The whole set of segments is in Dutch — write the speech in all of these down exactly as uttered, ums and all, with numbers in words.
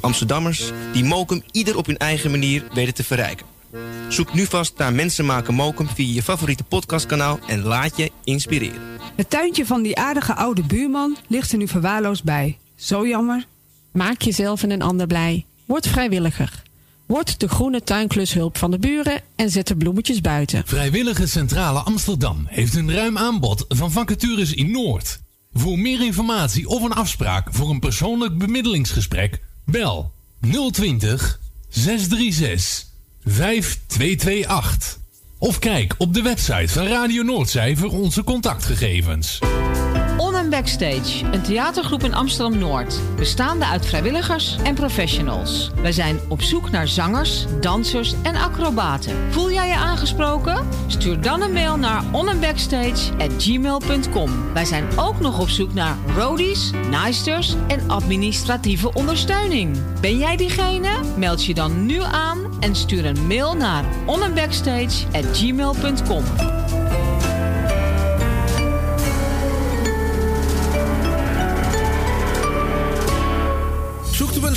van Amsterdammers die Mokum ieder op hun eigen manier weten te verrijken. Zoek nu vast naar Mensen Maken Mokum via je favoriete podcastkanaal en laat je inspireren. Het tuintje van die aardige oude buurman ligt er nu verwaarloosd bij. Zo jammer. Maak jezelf en een ander blij. Word vrijwilliger. Word de groene tuinklushulp van de buren en zet de bloemetjes buiten. Vrijwillige Centrale Amsterdam heeft een ruim aanbod van vacatures in Noord. Voor meer informatie of een afspraak voor een persoonlijk bemiddelingsgesprek, bel nul twintig, zes drie zes, vijf twee twee acht. Of kijk op de website van Radio Noordzee voor onze contactgegevens. On Backstage, een theatergroep in Amsterdam-Noord, bestaande uit vrijwilligers en professionals. Wij zijn op zoek naar zangers, dansers en acrobaten. Voel jij je aangesproken? Stuur dan een mail naar onandbackstage at gmail dot com. Wij zijn ook nog op zoek naar roadies, naaisters en administratieve ondersteuning. Ben jij diegene? Meld je dan nu aan en stuur een mail naar onandbackstage at gmail dot com. Een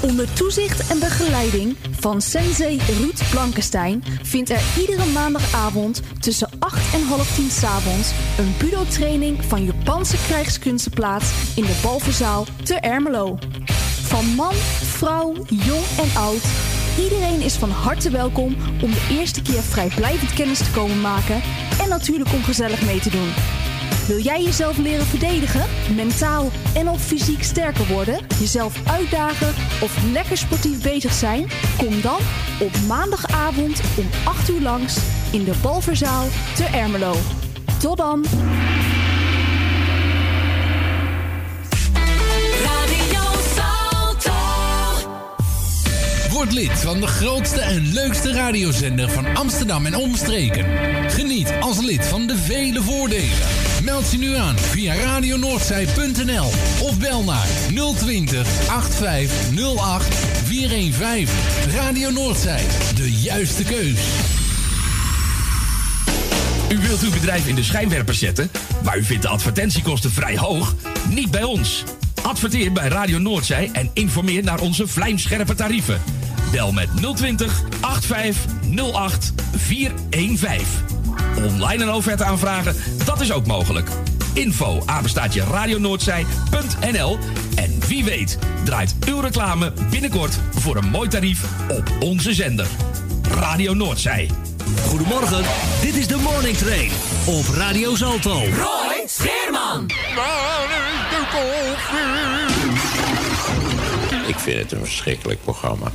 Onder toezicht en begeleiding van sensei Ruud Blankenstein vindt er iedere maandagavond tussen acht en half tien 's avonds een budo-training van Japanse krijgskunsten plaats in de Balverzaal te Ermelo. Van man, vrouw, jong en oud, iedereen is van harte welkom om de eerste keer vrijblijvend kennis te komen maken en natuurlijk om gezellig mee te doen. Wil jij jezelf leren verdedigen, mentaal en of fysiek sterker worden, jezelf uitdagen of lekker sportief bezig zijn? Kom dan op maandagavond om acht uur langs in de Balverzaal te Ermelo. Tot dan! Radio Zalto. Word lid van de grootste en leukste radiozender van Amsterdam en omstreken. Geniet als lid van de vele voordelen. Meld je nu aan via radio noordzee punt n l of bel naar nul twintig, acht vijf nul acht, vier een vijf. Radio Noordzee, de juiste keus. U wilt uw bedrijf in de schijnwerpers zetten, maar u vindt de advertentiekosten vrij hoog? Niet bij ons. Adverteer bij Radio Noordzee en informeer naar onze vlijmscherpe tarieven. Bel met nul twintig, acht vijf nul acht, vier een vijf. Online een offerte aanvragen, dat is ook mogelijk. Info apenstaartje radio noordzee punt n l. En wie weet draait uw reclame binnenkort voor een mooi tarief op onze zender. Radio Noordzee. Goedemorgen, dit is de Morning Train op Radio Zalto. Roy Scheerman. Ik vind het een verschrikkelijk programma.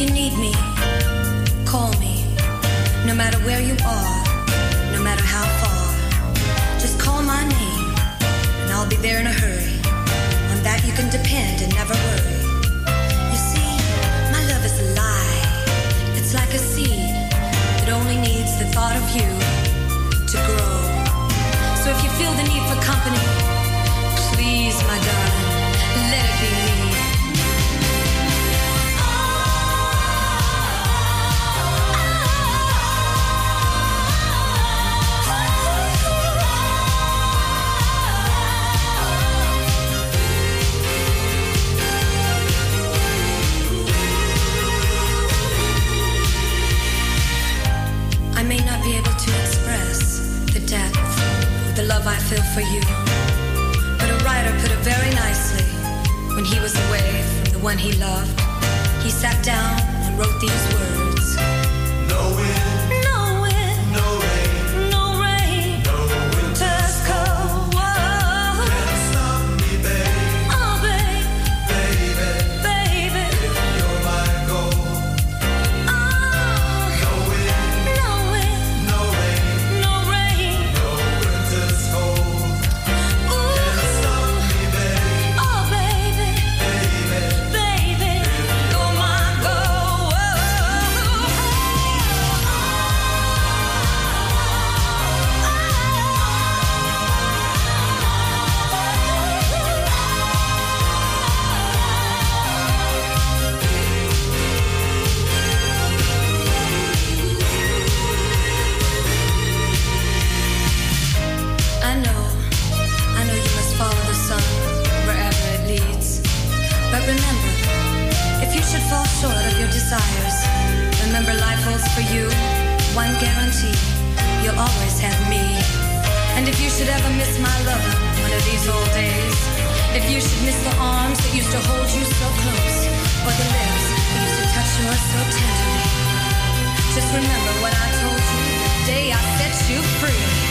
If you need me, call me. No matter where you are, no matter how far, just call my name, and I'll be there in a hurry. On that you can depend and never worry. You see, my love is alive. It's like a seed that only needs the thought of you to grow. So if you feel the need for company, please, my darling, let it be me. For you, but a writer put it very nicely. When he was away from the one he loved, he sat down and wrote these words: No wind, no wind, no rain, no rain, no winter's cold world. Dance on me, babe, oh babe, baby, baby, if you're my goal. Oh, no wind, no wind, no rain, no rain, no winter's cold. Desires. Remember, life holds for you one guarantee: you'll always have me. And if you should ever miss my love one of these old days, if you should miss the arms that used to hold you so close, or the lips that used to touch yours so tenderly, just remember what I told you the day I set you free.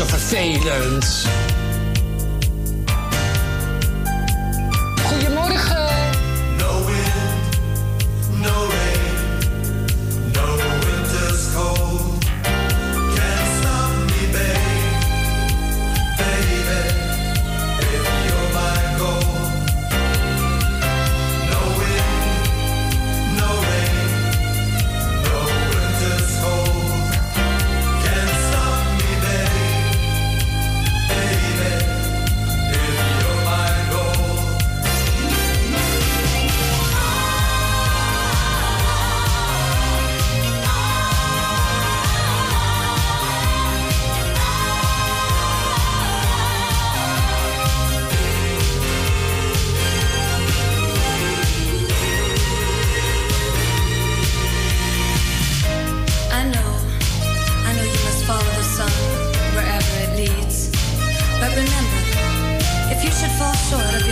Zo vervelend. Goedemorgen. No wind, no rain, no winter's cold. Can't stop me, babe, baby, if you're my goal. No wind, no rain, no winter's cold.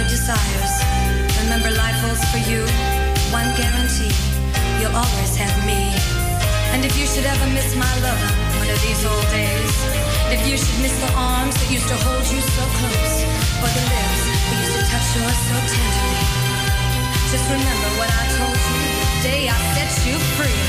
Desires. Remember, life holds for you one guarantee: you'll always have me. And if you should ever miss my love one of these old days, if you should miss the arms that used to hold you so close, or the lips that used to touch yours so tenderly, just remember what I told you the day I set you free.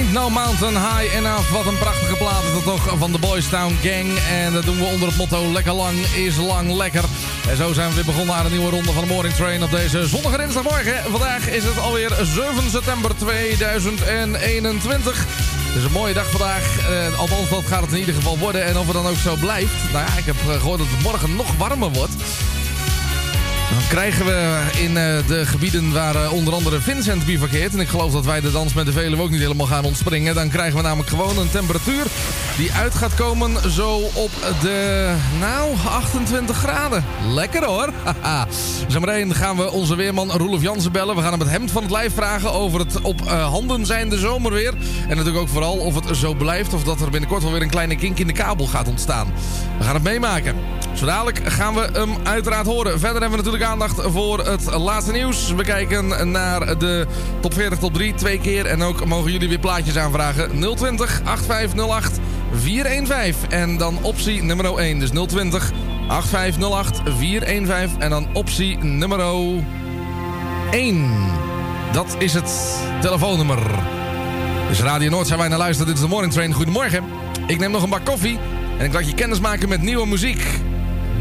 Ain't No Mountain High Enough. Wat een prachtige plaat is dat toch van de Boys Town Gang. En dat doen we onder het motto lekker lang is lang lekker. En zo zijn we weer begonnen aan een nieuwe ronde van de Morning Train op deze zonnige dinsdagmorgen. Vandaag is het alweer zeven september tweeduizend eenentwintig. Het is een mooie dag vandaag. Eh, althans, dat gaat het in ieder geval worden. En of het dan ook zo blijft. Nou ja, ik heb gehoord dat het morgen nog warmer wordt. Dan krijgen we in de gebieden waar onder andere Vincent bivakkeert... en ik geloof dat wij de dans met de Veluwe ook niet helemaal gaan ontspringen... dan krijgen we namelijk gewoon een temperatuur die uit gaat komen zo op de, nou, achtentwintig graden. Lekker hoor. Zometeen gaan we onze weerman Roelof Jansen bellen. We gaan hem het hemd van het lijf vragen over het op handen zijnde zomerweer. En natuurlijk ook vooral of het zo blijft... of dat er binnenkort wel weer een kleine kink in de kabel gaat ontstaan. We gaan het meemaken. Zo dadelijk gaan we hem uiteraard horen. Verder hebben we natuurlijk aandacht voor het laatste nieuws. We kijken naar de top veertig, top drie twee keer. En ook mogen jullie weer plaatjes aanvragen. nul twintig, acht vijf nul acht, vier een vijf. En dan optie nummer één. Dus nul twintig, acht vijf nul acht, vier een vijf. En dan optie nummer één. Dat is het telefoonnummer. Dus Radio Noord zijn wij naar luisteren. Dit is de Morning Train. Goedemorgen. Ik neem nog een bak koffie. En ik laat je kennis maken met nieuwe muziek.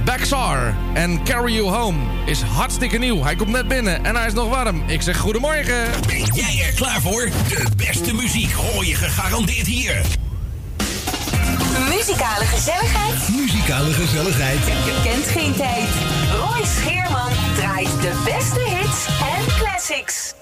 Backstar en Carry You Home is hartstikke nieuw. Hij komt net binnen en hij is nog warm. Ik zeg goedemorgen. Ben jij er klaar voor? De beste muziek hoor je gegarandeerd hier. Muzikale gezelligheid. Muzikale gezelligheid. Je kent geen tijd. Roy Scheerman draait de beste hits en classics.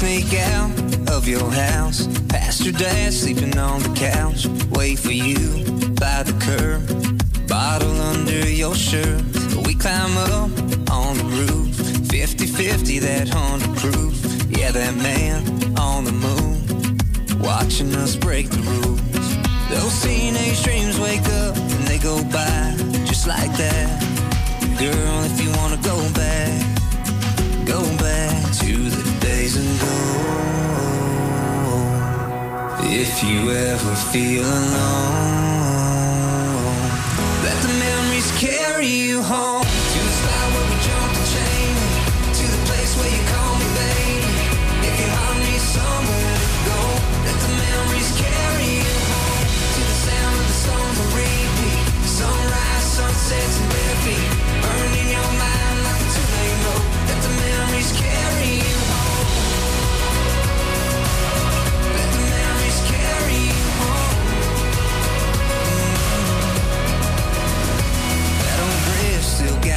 Sneak out of your house, past your dad sleeping on the couch. Wait for you by the curb, bottle under your shirt. We climb up on the roof, fifty fifty that Honda proof. Yeah, that man on the moon, watching us break the rules. Those teenage dreams wake up and they go by just like that. Girl, if you wanna go back, go back to the days ago. If you ever feel alone, let the memories carry you home. To the spot where we jumped the chain, to the place where you call me babe. If your heart needs somewhere to go, let the memories carry you home. To the sound of the songs on repeat, sunrise, sunsets and repeat, burning your mind like a tornado. Let the memories carry you home.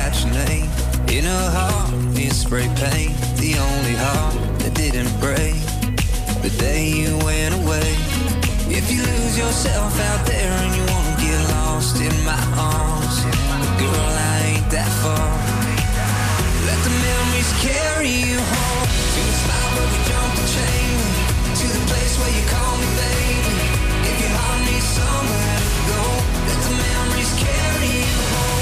Got your name in her heart in spray paint. The only heart that didn't break the day you went away. If you lose yourself out there and you wanna get lost in my arms, girl, I ain't that far. Let the memories carry you home. To the spot where we jumped the chain, to the place where you call me baby. If your heart needs somewhere to go, let the memories carry you home.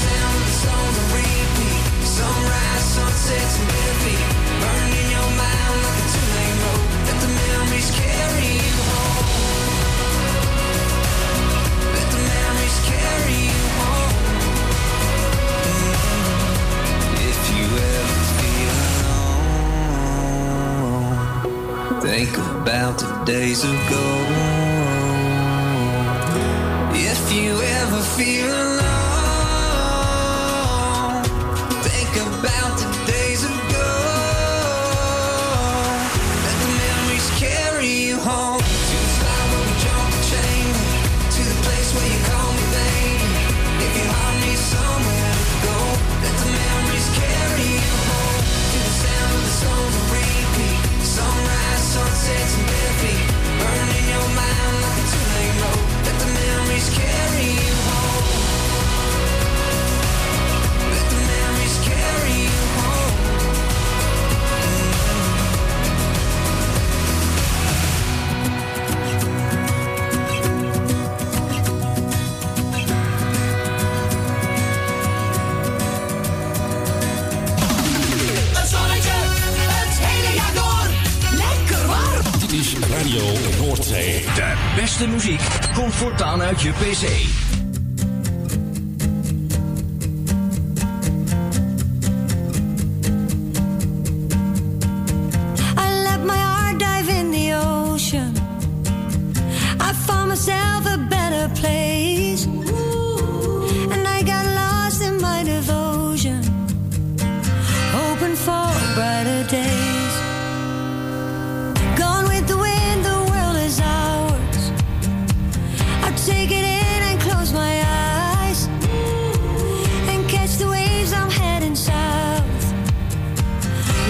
Songs on repeat, sunrise, sunsets, and barefoot, burning in your mind like a two-lane road. Let the memories carry you home. Let the memories carry you home. If you ever feel alone, think about the days ago. If you ever feel alone, about the days ago. Let the memories carry you home. To the spot where we jumped the chain, to the place where you call me babe. If your heart needs somewhere to go, let the memories carry you home. To the sound of the songs on repeat, sunrise, sunsets, and barefoot, burning your mind like a two-lane road. Let the memories carry you home. Let the memories carry. Radio Noordzee. De beste muziek komt voortaan uit je P C. take it in and close my eyes and catch the waves, I'm heading south.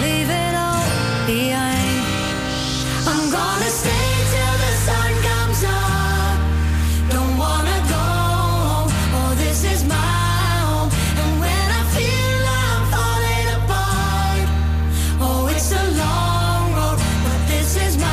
Leave it all behind. I'm gonna stay till the sun comes up. Don't wanna go home, oh this is my home. And when I feel I'm falling apart, oh it's a long road, but this is my.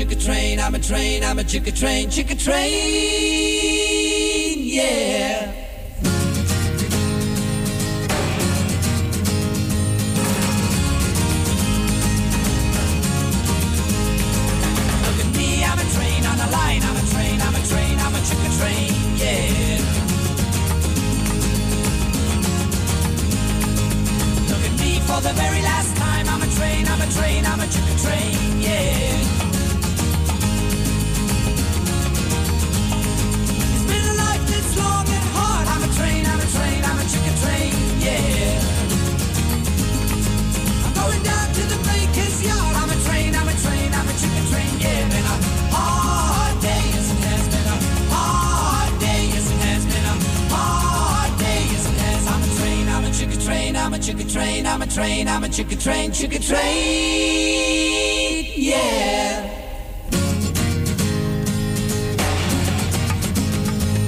Chicka train, chicka train, yeah. Look at me, I'm a train on a line. I'm a train, I'm a train, I'm a chicka train, yeah. Look at me for the very last time. I'm a train, I'm a train, I'm a chicka train, yeah. Chicka train, I'm a train, I'm a chicka train, chicka train, yeah. It's been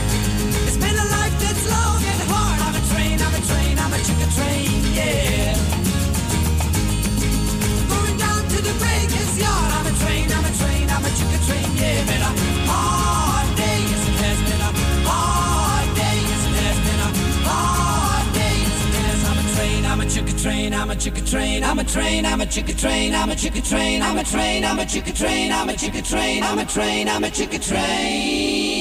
a life that's long and hard. chicka train, I'm a train, I'm a chicka train, I'm a chicka train, I'm a train, I'm a chicka train, I'm a chicka train, I'm a train, I'm a chicka train.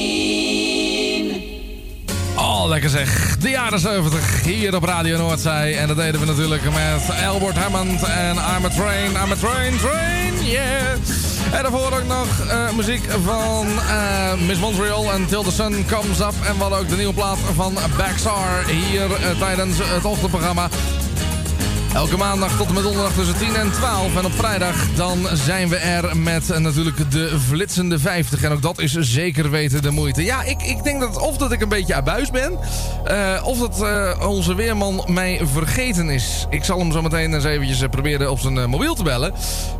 Oh, lekker zeg. De jaren zeventig hier op Radio Noordzee. En dat deden we natuurlijk met Elbert Hammond en I'm a train, I'm a train, train, yes. En daarvoor ook nog uh, muziek van uh, Miss Montreal en Till the Sun Comes Up. En we hadden ook de nieuwe plaat van Backstar hier uh, tijdens het ochtendprogramma. Elke maandag tot en met donderdag tussen tien en twaalf. En op vrijdag dan zijn we er met uh, natuurlijk de flitsende vijftig. En ook dat is zeker weten de moeite. Ja, ik, ik denk dat of dat ik een beetje abuis ben... Uh, of dat uh, onze weerman mij vergeten is. Ik zal hem zo meteen eens eventjes uh, proberen op zijn uh, mobiel te bellen.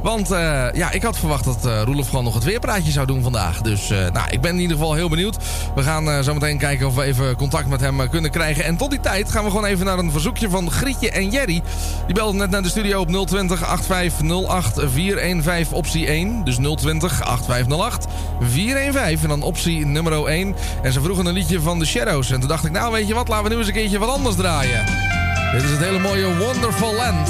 Want uh, ja, ik had verwacht dat uh, Roelof gewoon nog het weerpraatje zou doen vandaag. Dus uh, nou, ik ben in ieder geval heel benieuwd. We gaan uh, zo meteen kijken of we even contact met hem uh, kunnen krijgen. En tot die tijd gaan we gewoon even naar een verzoekje van Grietje en Jerry. Die belden net naar de studio op nul twintig, acht vijf nul acht, vier een vijf optie één. Dus nul twintig, acht vijf nul acht, vier een vijf en dan optie nummer één. En ze vroegen een liedje van The Shadows. En toen dacht ik, nou weet je wat, laten we nu eens een keertje wat anders draaien. Dit is het hele mooie Wonderful Land.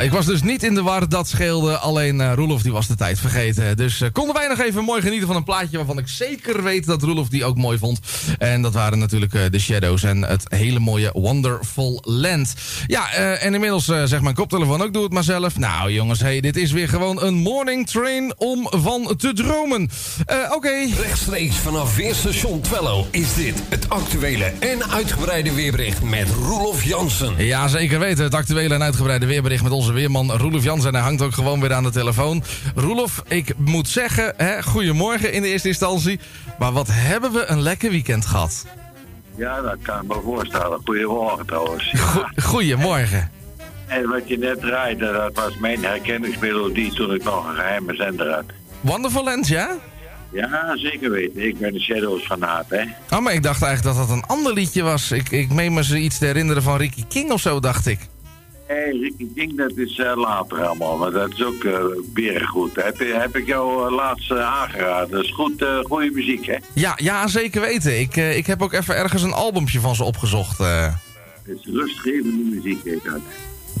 Ik was dus niet in de war, dat scheelde. Alleen uh, Roelof die was de tijd vergeten. Dus uh, konden wij nog even mooi genieten van een plaatje... waarvan ik zeker weet dat Roelof die ook mooi vond. En dat waren natuurlijk uh, The Shadows en het hele mooie Wonderful Land. Ja, uh, en inmiddels uh, zeg mijn koptelefoon ook, doe het maar zelf. Nou jongens, hey, dit is weer gewoon een morning train om van te dromen. Uh, Oké. Okay. Rechtstreeks vanaf Weerstation Twello is dit het actuele en uitgebreide weerbericht met Roelof Jansen. Ja, zeker weten. Het actuele en uitgebreide weerbericht met onze weerman Roelof Jansen. Hij hangt ook gewoon weer aan de telefoon. Roelof, ik moet zeggen, hè, goedemorgen in de eerste instantie. Maar wat hebben we een lekker weekend gehad. Ja, dat kan ik me voorstellen. Goedemorgen trouwens. Ja. Go- goedemorgen. En, en wat je net draaide, dat was mijn herkenningsmelodie toen ik nog een geheime zender had. Wonderful Land, ja? Ja, zeker weten. Ik ben de Shadows fanaat, hè. Oh, maar ik dacht eigenlijk dat dat een ander liedje was. Ik, ik meen me ze iets te herinneren van Ricky King of zo, dacht ik. Hey, ik denk dat is uh, later allemaal, maar dat is ook uh, berengoed. Heb, heb ik jou uh, laatst uh, aangeraden. Dat is goed, uh, goede muziek, hè? Ja, ja zeker weten. Ik, uh, ik heb ook even ergens een albumje van ze opgezocht. Uh. Het is rustgevende muziek, heet dat.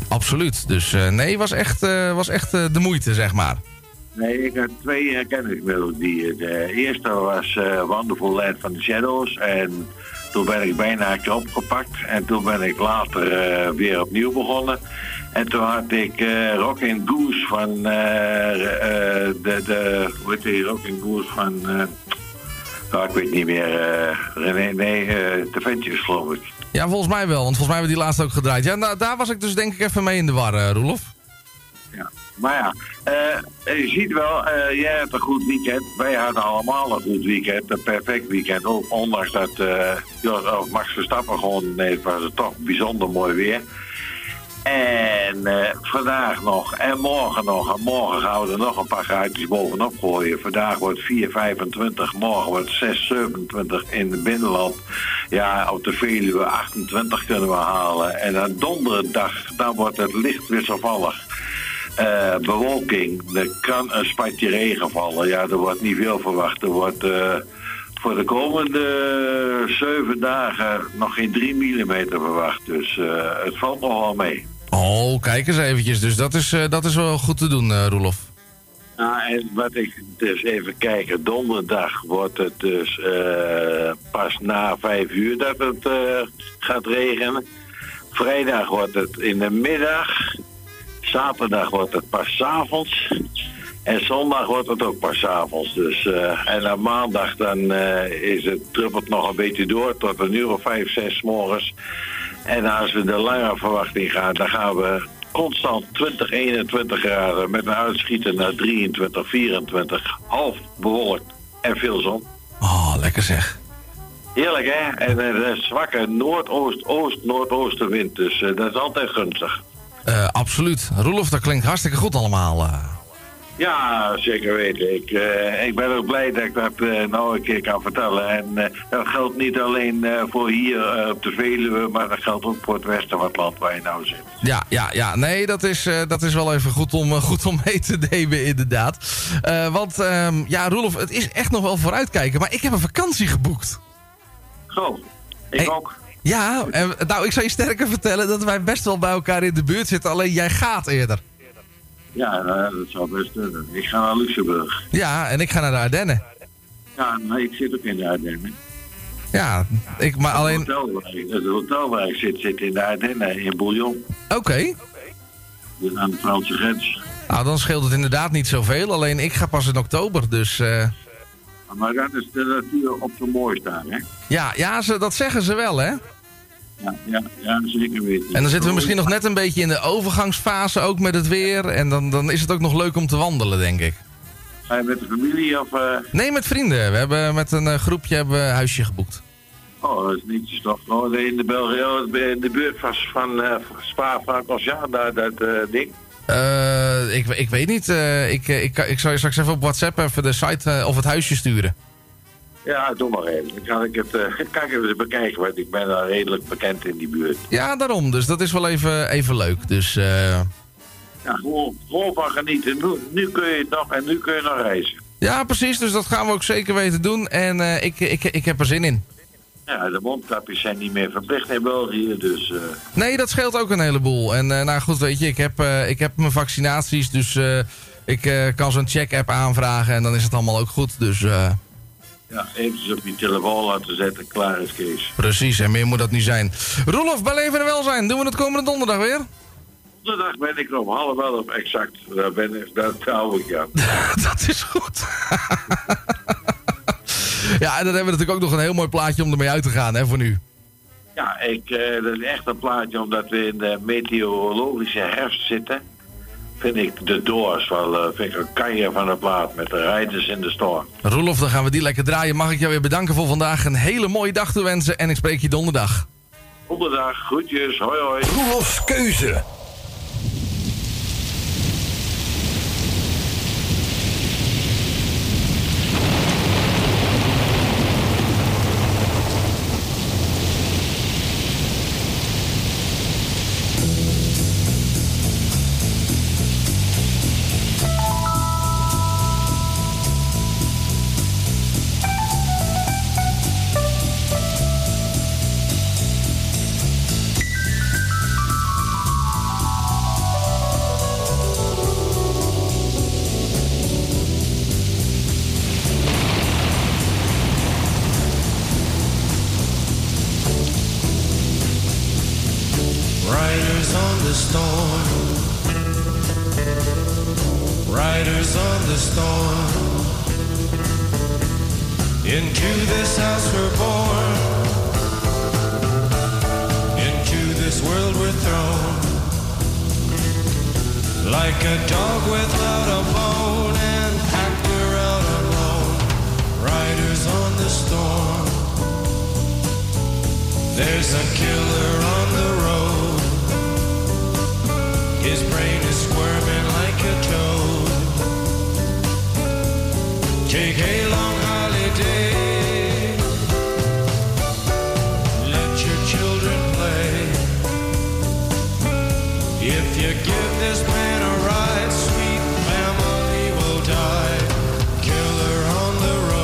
Absoluut. Dus uh, nee, was echt, uh, was echt uh, de moeite, zeg maar. Nee, ik had twee herkenningsmelodieën. De eerste was uh, Wonderful Land van The Shadows en... Toen ben ik bijna opgepakt en toen ben ik later uh, weer opnieuw begonnen. En toen had ik uh, Rock and Goose van uh, uh, de, de, hoe heet die, Rock and Goose van, uh, oh, ik weet niet meer, uh, René, nee, uh, The Ventures geloof ik. Ja, volgens mij wel, want volgens mij hebben we die laatste ook gedraaid. Ja, nou, daar was ik dus denk ik even mee in de war, uh, Roelof. ja. Maar ja, uh, je ziet wel, uh, jij hebt een goed weekend. Wij hadden allemaal een goed weekend, een perfect weekend. Ook ondanks dat uh, Max Verstappen gewonnen heeft, was het toch bijzonder mooi weer. En uh, vandaag nog, en morgen nog, en morgen gaan we er nog een paar gaatjes bovenop gooien. Vandaag wordt vier komma vijfentwintig, morgen wordt zes komma zevenentwintig in het binnenland. Ja, op de Veluwe achtentwintig kunnen we halen. En aan donderdag, dan wordt het licht wisselvallig. Uh, bewolking, er kan een spatje regen vallen. Ja, er wordt niet veel verwacht. Er wordt uh, voor de komende zeven dagen nog geen drie millimeter verwacht. Dus uh, het valt nog wel mee. Oh, kijk eens eventjes. Dus dat is, uh, dat is wel goed te doen, uh, Roelof. Nou, en wat ik dus even kijken. Donderdag wordt het dus uh, pas na vijf uur dat het uh, gaat regenen. Vrijdag wordt het in de middag. Zaterdag wordt het pas 's avonds. En zondag wordt het ook pas 's avonds. Dus, uh, en aan maandag dan uh, is het druppelt nog een beetje door tot een uur of vijf, zes 's morgens. En als we de lange verwachting gaan, dan gaan we constant twintig, eenentwintig graden met een uitschieter naar drieëntwintig, vierentwintig. Half bewolkt en veel zon. Oh, lekker zeg. Heerlijk hè? En een zwakke noordoost-oost-noordoostenwind. Dus uh, dat is altijd gunstig. Uh, absoluut. Roelof, dat klinkt hartstikke goed allemaal. Uh. Ja, zeker weten. Ik, uh, ik ben ook blij dat ik dat uh, nou een keer kan vertellen. En uh, dat geldt niet alleen uh, voor hier uh, op de Veluwe, maar dat geldt ook voor het westen van het land waar je nou zit. Ja, ja, ja. Nee, dat is, uh, dat is wel even goed om, uh, goed om mee te nemen, inderdaad. Uh, want, um, ja, Roelof, het is echt nog wel vooruitkijken, maar ik heb een vakantie geboekt. Zo, ik hey. ook. Ja, en, nou, ik zou je sterker vertellen dat wij best wel bij elkaar in de buurt zitten. Alleen jij gaat eerder. Ja, dat zou best kunnen. Ik ga naar Luxemburg. Ja, en ik ga naar de Ardennen. Ja, maar ik zit ook in de Ardennen. Ja, ik maar alleen... Het hotel waar ik, het hotel waar ik zit, zit in de Ardennen, in Bouillon. Oké. Okay. Dus aan de Franse grens. Nou, dan scheelt het inderdaad niet zoveel. Alleen ik ga pas in oktober, dus... Uh... Maar dat is de natuur op de mooi staan, hè? Ja, ja ze, dat zeggen ze wel, hè? Ja, ja, ja, zeker weten. En dan zitten we misschien nog net een beetje in de overgangsfase, ook met het weer. En dan, dan is het ook nog leuk om te wandelen, denk ik. Ga je met de familie of... Uh... Nee, met vrienden. We hebben met een uh, groepje hebben we een huisje geboekt. Oh, dat is nietjes toch. Oh, in de België, in de buurt van, van uh, Spa-Francorchamps, dat, dat uh, ding. Uh, ik, ik weet niet. Uh, ik, ik, ik zal je straks even op WhatsApp even de site uh, of het huisje sturen. Ja, doe maar even. Dan kan ik het uh, kan ik even bekijken, want ik ben al redelijk bekend in die buurt. Ja, daarom. Dus dat is wel even, even leuk. Dus, uh... ja, gewoon, gewoon van genieten. Nu, nu kun je het nog en nu kun je nog reizen. Ja, precies. Dus dat gaan we ook zeker weten doen. En uh, ik, ik, ik heb er zin in. Ja, de mondkapjes zijn niet meer verplicht in België, dus... Uh... Nee, dat scheelt ook een heleboel. En uh, nou goed, weet je, ik heb, uh, ik heb mijn vaccinaties, dus uh, ik uh, kan zo'n check-app aanvragen en dan is het allemaal ook goed, dus... Uh... Ja, eventjes op je telefoon laten zetten, klaar is Kees. Precies, en meer moet dat niet zijn. Roelof, bij Leven en Welzijn, doen we het komende donderdag weer? Donderdag ben ik er om half elf, exact. Daar ben ik, daar hou ik aan. Dat is goed. Ja, en dan hebben we natuurlijk ook nog een heel mooi plaatje om ermee uit te gaan, hè, voor nu. Ja, ik, uh, dat is echt een plaatje omdat we in de meteorologische herfst zitten. Vind ik de Doors wel, uh, vind ik een kanjer van de plaat met de Rijders in de Storm. Roelof, dan gaan we die lekker draaien. Mag ik jou weer bedanken voor vandaag. Een hele mooie dag te wensen en ik spreek je donderdag. Donderdag, groetjes, hoi hoi. Roelofs keuze. Like a dog without a bone, an actor out alone, riders on the storm. There's a killer on the road, his brain is squirming like a toad. Take a long holiday, let your children play. If you give this man a ride, sweet family will die. Killer on the road,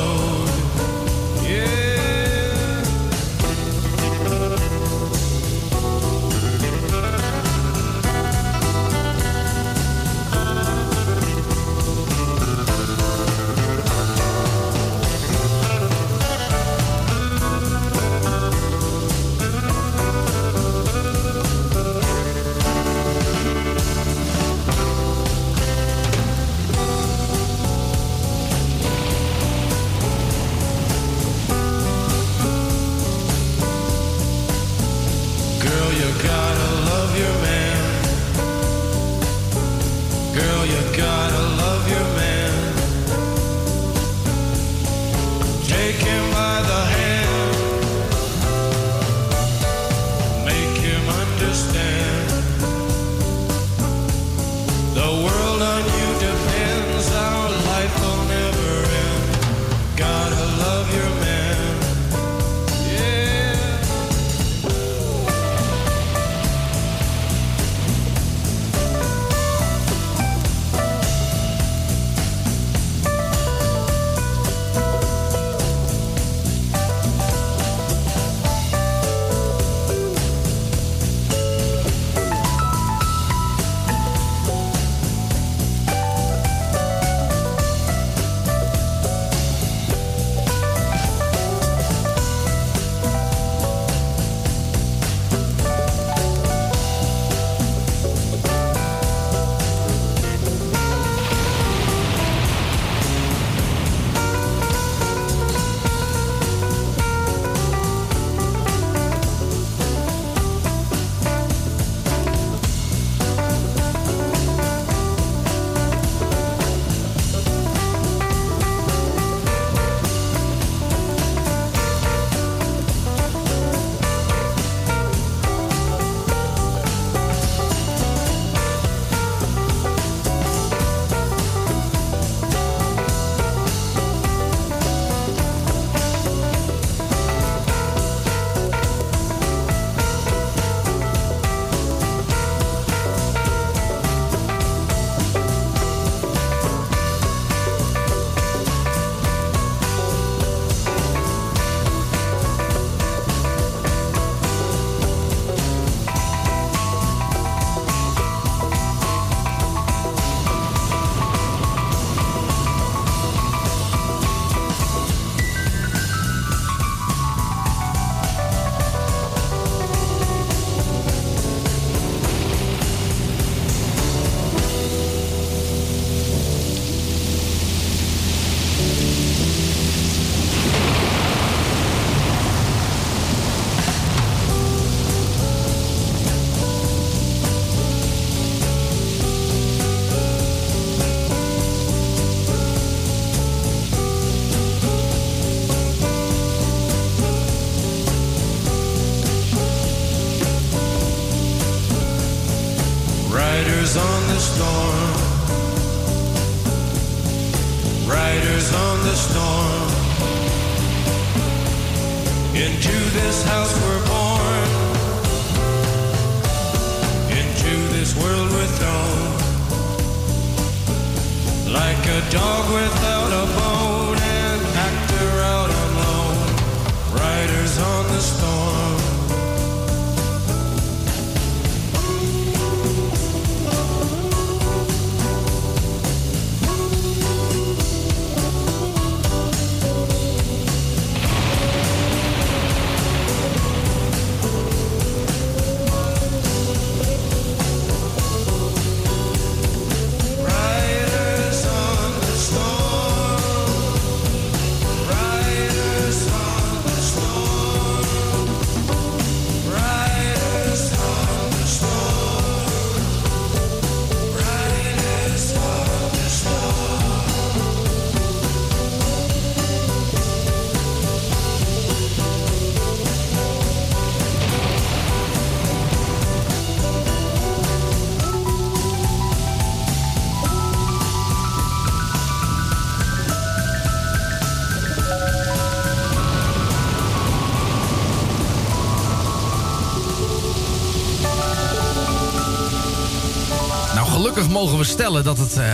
gelukkig mogen we stellen dat het uh,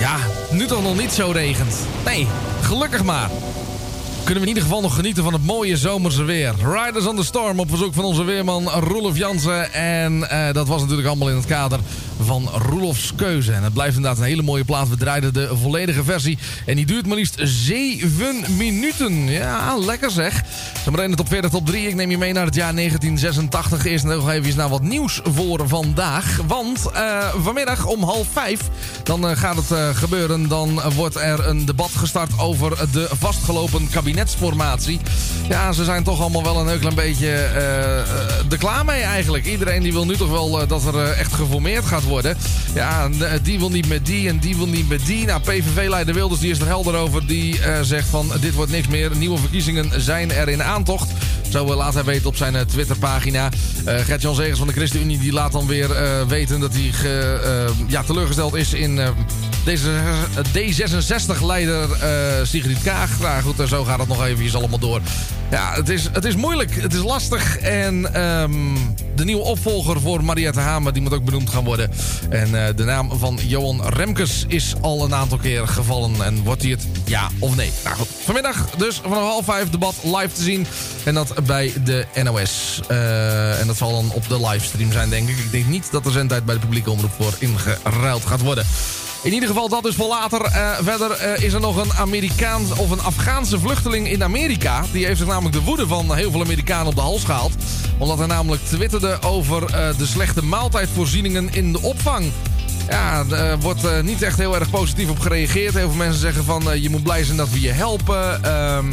ja, nu toch nog niet zo regent. Nee, gelukkig maar. Kunnen we in ieder geval nog genieten van het mooie zomerse weer. Riders on the Storm op verzoek van onze weerman Roelof Jansen. En uh, dat was natuurlijk allemaal in het kader van Roelofs keuze. En het blijft inderdaad een hele mooie plaat. We draaiden de volledige versie. En die duurt maar liefst zeven minuten. Ja, lekker zeg. Zometeen de top veertig, top drie. Ik neem je mee naar het jaar negentien zesentachtig. Eerst nog even naar wat nieuws voor vandaag. Want uh, vanmiddag om half vijf, dan uh, gaat het uh, gebeuren. Dan wordt er een debat gestart over de vastgelopen kabinetsformatie. Ja, ze zijn toch allemaal wel een heel klein beetje uh, er klaar mee eigenlijk. Iedereen die wil nu toch wel uh, dat er uh, echt geformeerd gaat worden. Ja, die wil niet met die en die wil niet met die. Nou, P V V-leider Wilders die is er helder over. Die uh, zegt van dit wordt niks meer. Nieuwe verkiezingen zijn er in aantocht. Zo laat hij weten op zijn uh, Twitterpagina. Uh, Gert-Jan Zegers van de ChristenUnie die laat dan weer uh, weten dat hij ge, uh, ja, teleurgesteld is in uh, D zesenzestig-leider uh, Sigrid Kaag. Nou goed, en zo gaat het nog even allemaal door. Ja, het is, het is moeilijk. Het is lastig. En um, de nieuwe opvolger voor Mariette Hamer, die moet ook benoemd gaan worden. En uh, de naam van Johan Remkes is al een aantal keer gevallen. En wordt hij het ja of nee? Nou goed, vanmiddag dus vanaf half vijf debat live te zien. En dat bij de N O S. Uh, en dat zal dan op de livestream zijn, denk ik. Ik denk niet dat de zendtijd bij de publieke omroep voor ingeruild gaat worden. In ieder geval, dat is voor later. Uh, verder uh, is er nog een Amerikaans of een Afghaanse vluchteling in Amerika. Die heeft zich namelijk de woede van heel veel Amerikanen op de hals gehaald. Omdat hij namelijk twitterde over uh, de slechte maaltijdvoorzieningen in de opvang. Ja, er wordt uh, niet echt heel erg positief op gereageerd. Heel veel mensen zeggen van uh, je moet blij zijn dat we je helpen. Um,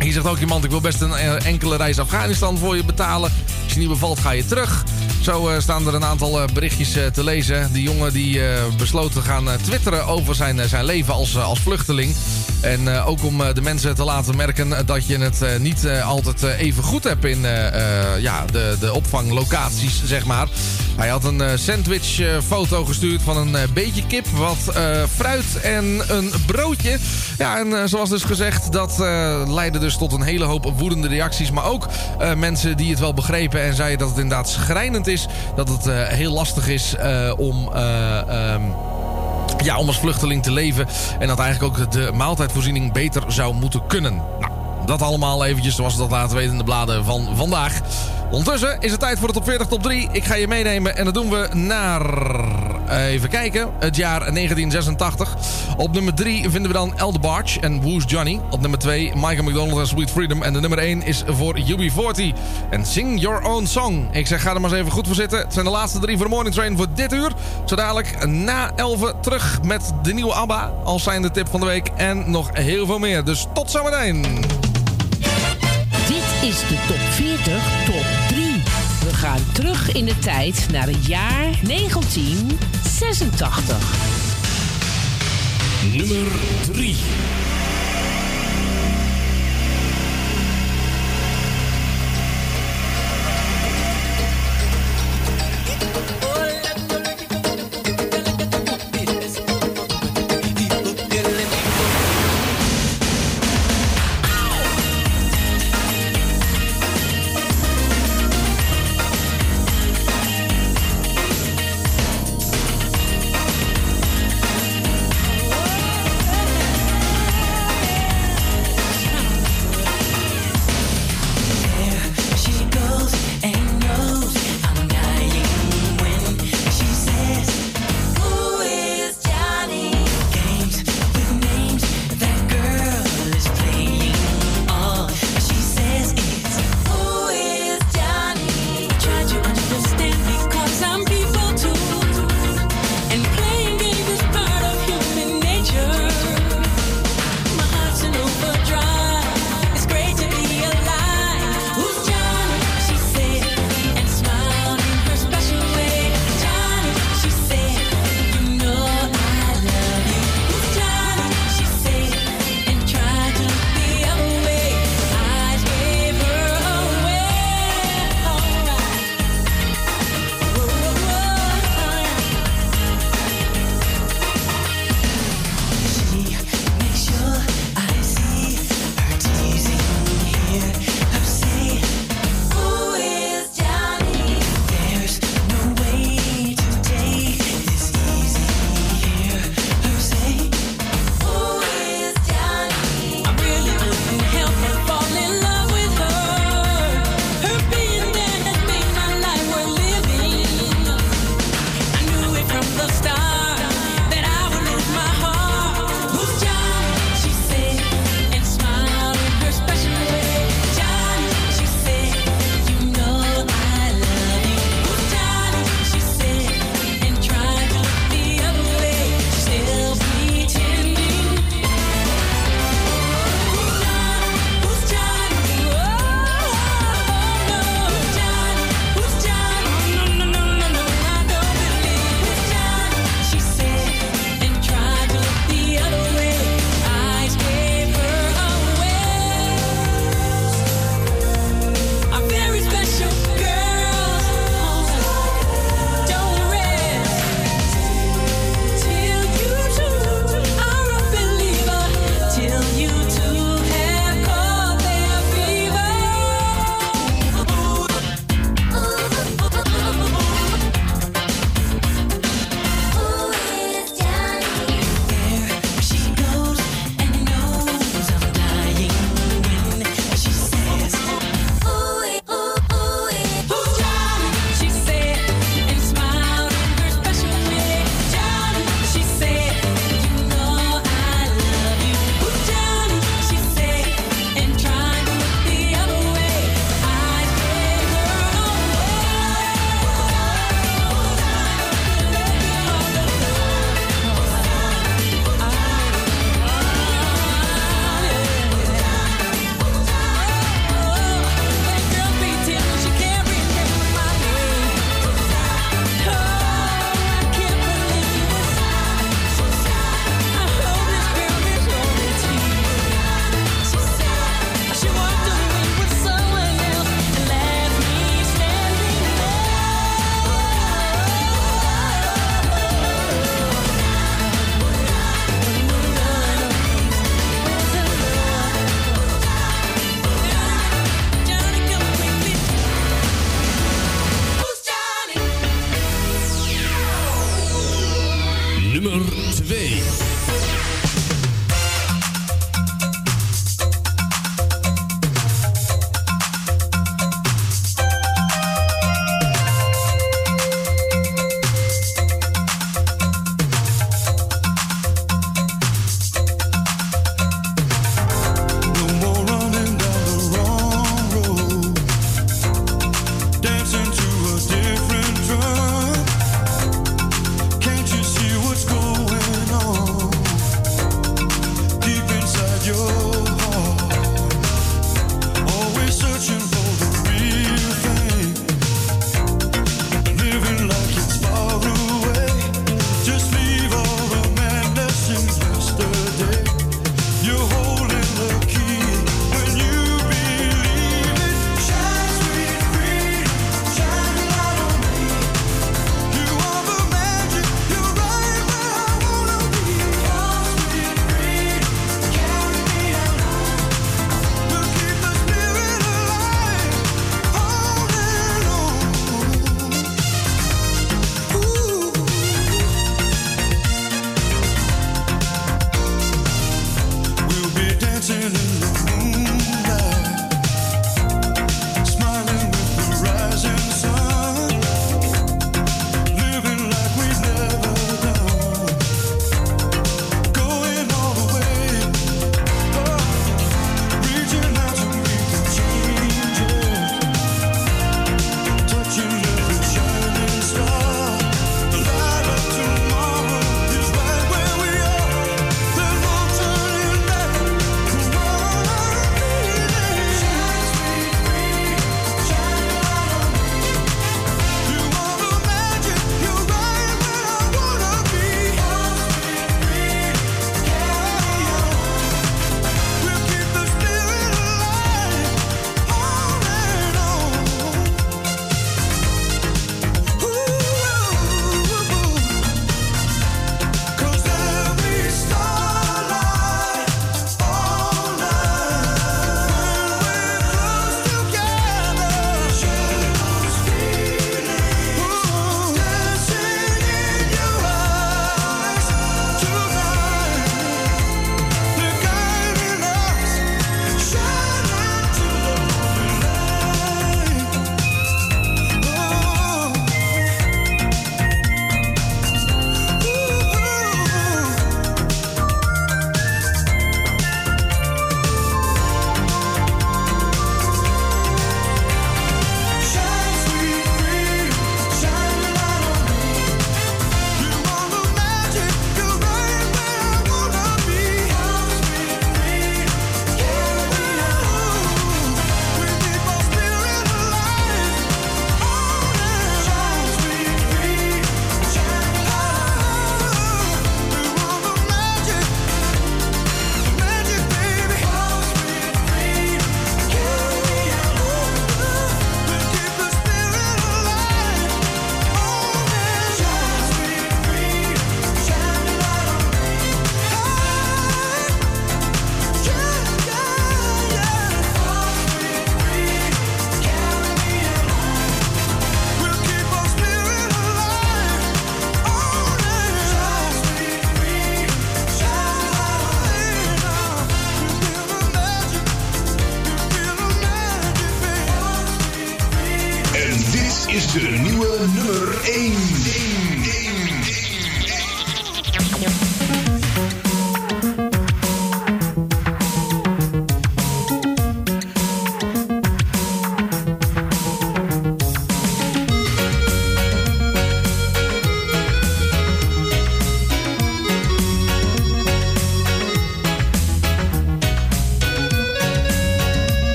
hier zegt ook iemand, ik wil best een enkele reis Afghanistan voor je betalen. Als je niet bevalt, ga je terug. Zo uh, staan er een aantal uh, berichtjes uh, te lezen. Die jongen die uh, besloot te gaan uh, twitteren over zijn, uh, zijn leven als, uh, als vluchteling. En uh, ook om uh, de mensen te laten merken dat je het uh, niet uh, altijd uh, even goed hebt in uh, uh, ja, de, de opvanglocaties, zeg maar. Hij had een uh, sandwich uh, foto gestuurd van een uh, beetje kip, wat uh, fruit en een broodje. Ja, en uh, zoals dus gezegd, dat uh, leidde dus tot een hele hoop woedende reacties. Maar ook uh, mensen die het wel begrepen en zeiden dat het inderdaad schrijnend is. Dat het uh, heel lastig is uh, om... Uh, um Ja, om als vluchteling te leven. En dat eigenlijk ook de maaltijdvoorziening beter zou moeten kunnen. Nou, dat allemaal eventjes zoals we dat laten weten in de bladen van vandaag. Ondertussen is het tijd voor de top veertig, top drie. Ik ga je meenemen en dat doen we naar... Even kijken, het jaar negentien zesentachtig. Op nummer drie vinden we dan Elder Barge en Who's Johnny. Op nummer twee Michael McDonald en Sweet Freedom. En de nummer één is voor U B veertig. En Sing Your Own Song. Ik zeg, ga er maar eens even goed voor zitten. Het zijn de laatste drie voor de Morning Train voor dit uur. Zo dadelijk na elven terug met de nieuwe ABBA. Als zijn de tip van de week. En nog heel veel meer. Dus tot zometeen. Dit is de top veertig, top drie. We gaan terug in de tijd naar het jaar negentien zesentachtig. Nummer drie.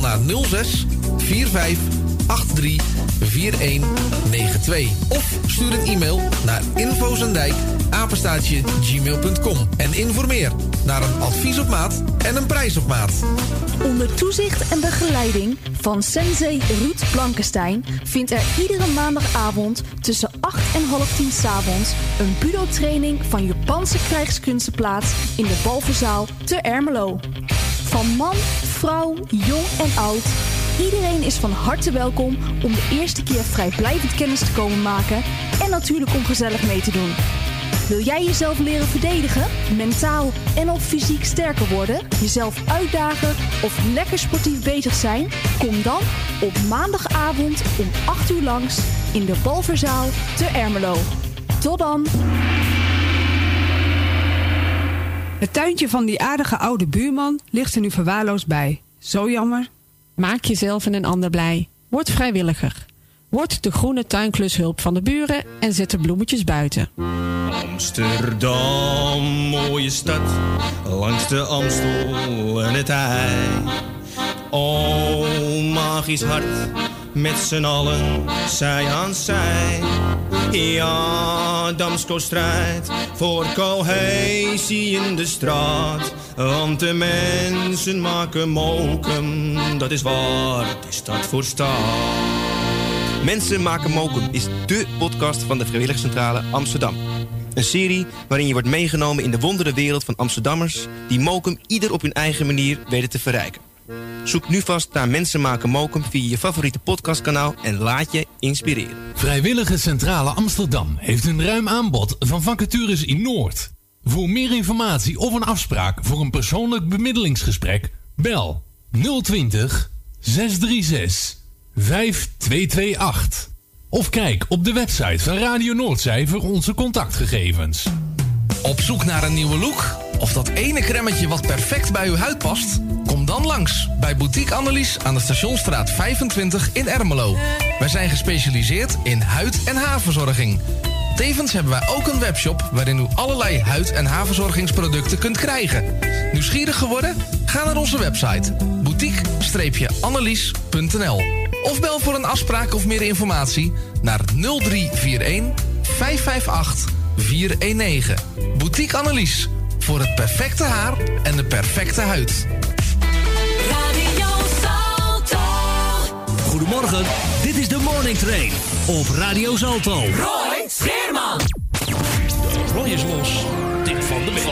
naar nul zes vier vijf acht drie vier een negen twee. Of stuur een e-mail naar infozendijk apenstaartje gmail punt com en informeer naar een advies op maat en een prijs op maat. Onder toezicht en begeleiding van sensei Ruud Blankenstein vindt er iedere maandagavond tussen acht en half tien 's avonds een budo-training van Japanse krijgskunsten plaats in de Balverzaal te Ermelo. Van man, vrouw, jong en oud, iedereen is van harte welkom om de eerste keer vrijblijvend kennis te komen maken en natuurlijk om gezellig mee te doen. Wil jij jezelf leren verdedigen, mentaal en of fysiek sterker worden, jezelf uitdagen of lekker sportief bezig zijn? Kom dan op maandagavond om acht uur langs in de Balverzaal te Ermelo. Tot dan! Het tuintje van die aardige oude buurman ligt er nu verwaarloosd bij. Zo jammer. Maak jezelf en een ander blij. Word vrijwilliger. Word de groene tuinklushulp van de buren en zet de bloemetjes buiten. Amsterdam, mooie stad, langs de Amstel en het IJ. O, magisch hart, met z'n allen, zij aan zij. Ja, Damsko strijdt voor cohesie in de straat. Want de mensen maken mokum, dat is waar de stad voor staat. Mensen Maken Mokum is dé podcast van de Vrijwillige Centrale Amsterdam. Een serie waarin je wordt meegenomen in de wondere wereld van Amsterdammers die mokum ieder op hun eigen manier weten te verrijken. Zoek nu vast naar Mensen Maken Mokum via je favoriete podcastkanaal en laat je inspireren. Vrijwillige Centrale Amsterdam heeft een ruim aanbod van vacatures in Noord. Voor meer informatie of een afspraak voor een persoonlijk bemiddelingsgesprek, bel nul twintig zes drie zes vijf twee twee acht. Of kijk op de website van Radio Noordzee voor onze contactgegevens. Op zoek naar een nieuwe look? Of dat ene kremmetje wat perfect bij uw huid past? Kom dan langs bij Boutique Annelies aan de Stationsstraat vijfentwintig in Ermelo. Wij zijn gespecialiseerd in huid- en haarverzorging. Tevens hebben wij ook een webshop waarin u allerlei huid- en haarverzorgingsproducten kunt krijgen. Nieuwsgierig geworden? Ga naar onze website boutique-annelies punt n l of bel voor een afspraak of meer informatie naar nul drie vier een vijf vijf acht vier een negen. Boutique Annelies, voor het perfecte haar en de perfecte huid. Radio Zalto. Goedemorgen, dit is de Morning Train op Radio Zalto. Roy Scheerman. De Roy is los, tip van de week.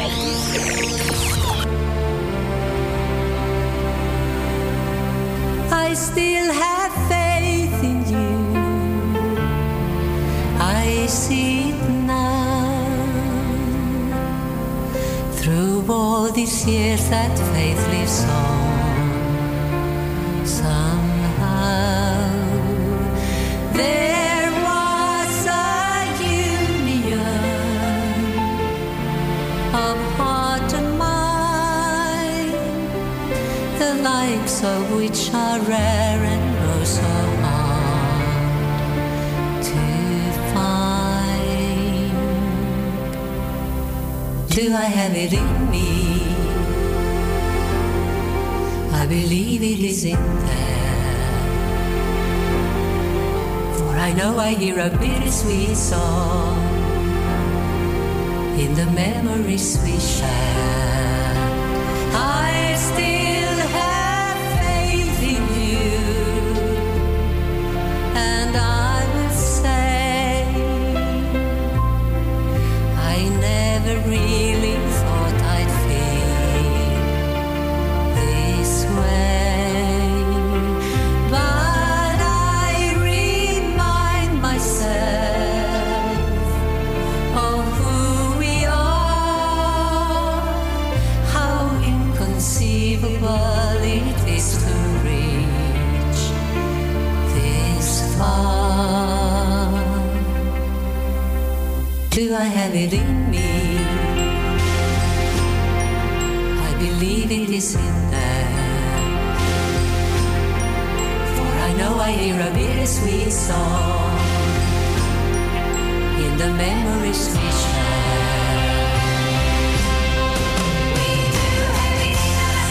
I still have faith in you. I see it now. Through all these years that faith lives on somehow. There was a union of heart and mind, the likes of which are rare and oh so hard to find. Do I have it in me? I believe it is in there, for I know I hear a bittersweet song in the memories we share. I still and I will say I never really thought I'd feel this way, but I remind myself of who we are, how inconceivable it is to reach this far. Do I have it in me? I believe it is in there, for I know I hear a bittersweet song in the memories we share. We do have it in us.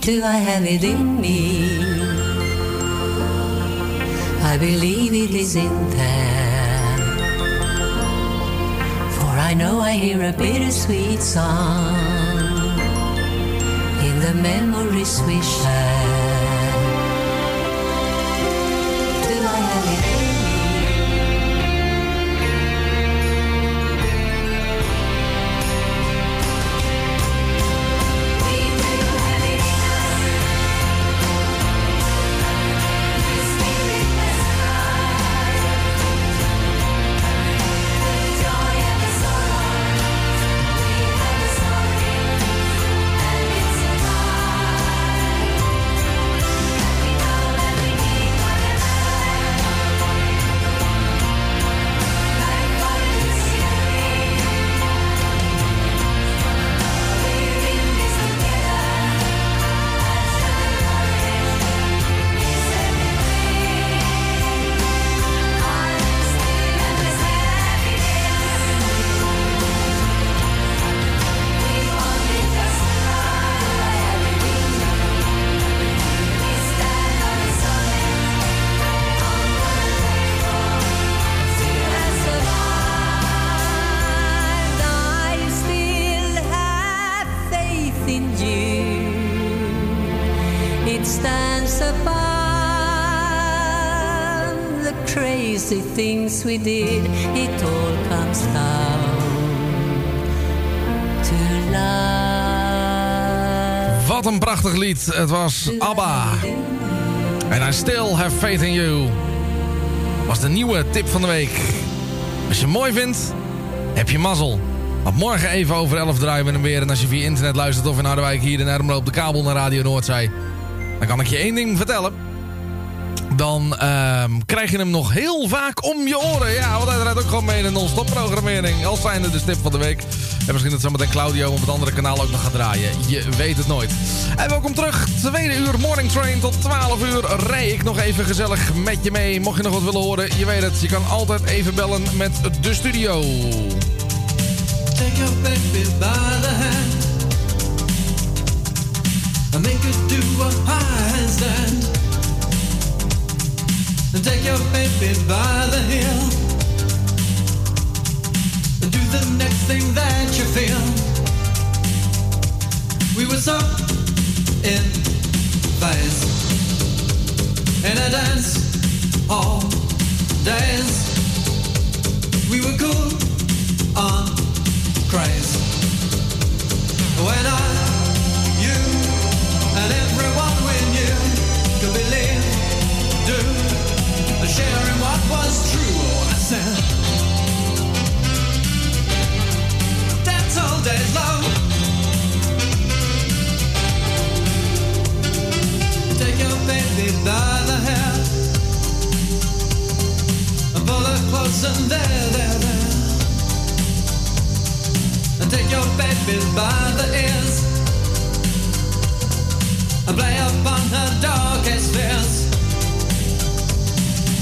Do I have it in me? I believe it is in them. For I know I hear a bittersweet song in the memories we share. Do I have it in me? The things we did, it all comes down to love. Wat een prachtig lied. Het was ABBA. And I Still Have Faith in You. Was de nieuwe tip van de week. Als je hem mooi vindt, heb je mazzel. Want morgen even over elf draaien we hem weer. En als je via internet luistert of in Harderwijk hier in Ermelo op de kabel naar Radio Noordzee, dan kan ik je één ding vertellen. Dan uh, krijg je hem nog heel vaak om je oren. Ja, want hij draait ook gewoon mee in een non-stop programmering. Al zijn er de tip van de week. En misschien dat zometeen Claudio op het andere kanaal ook nog gaat draaien. Je weet het nooit. En welkom terug. Tweede uur Morning Train tot twaalf uur. Rij ik nog even gezellig met je mee. Mocht je nog wat willen horen, je weet het. Je kan altijd even bellen met de studio. Take your baby by the hand. And make it do a handstand. And take your baby by the heel and do the next thing that you feel. We were so in phase in a dance all days. We were cool on craze when I, you, and everyone we knew could believe, do. Sharing what was true, I said. That's all day's love. Take your baby by the hair and pull her close and there, there, there. And take your baby by the ears and play upon her darkest fears.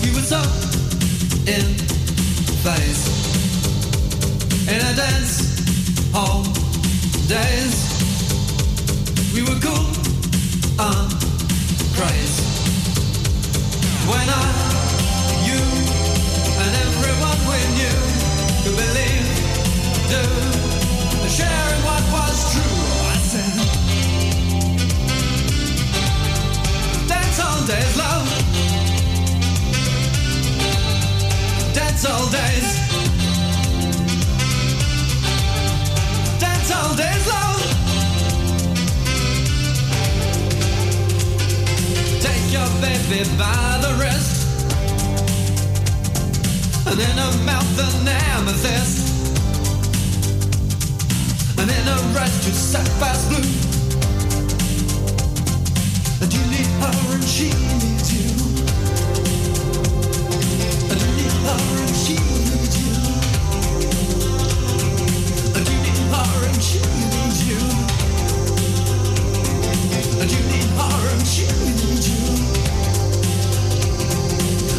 We would suck in place in a dance all days. We were cool and crazy when I, you, and everyone we knew could believe, do, sharing what was true. I said, dance all days, love. Dance all days. Dance all days long. Take your baby by the wrist and in her mouth an amethyst and in her eyes to sapphire blue. And you need her and she needs you. Her and she needs you. And you need her and she needs you. And you need her and she needs you.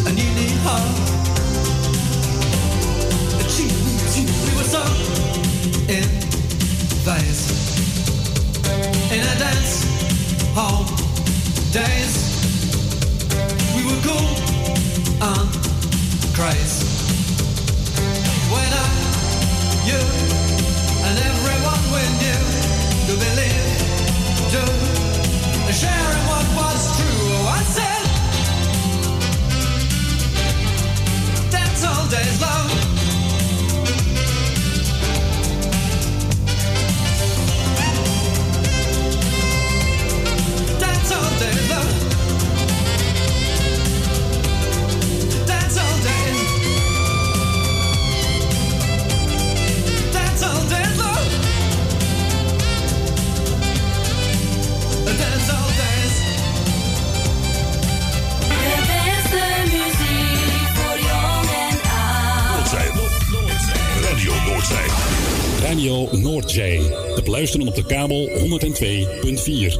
And you need her you, and everyone we knew, to believe, to share in what was true. Oh, I said, that's all day's love. That's all day's love. That's all day's love. Radio Noordzee. Te beluisteren op de kabel honderd twee komma vier.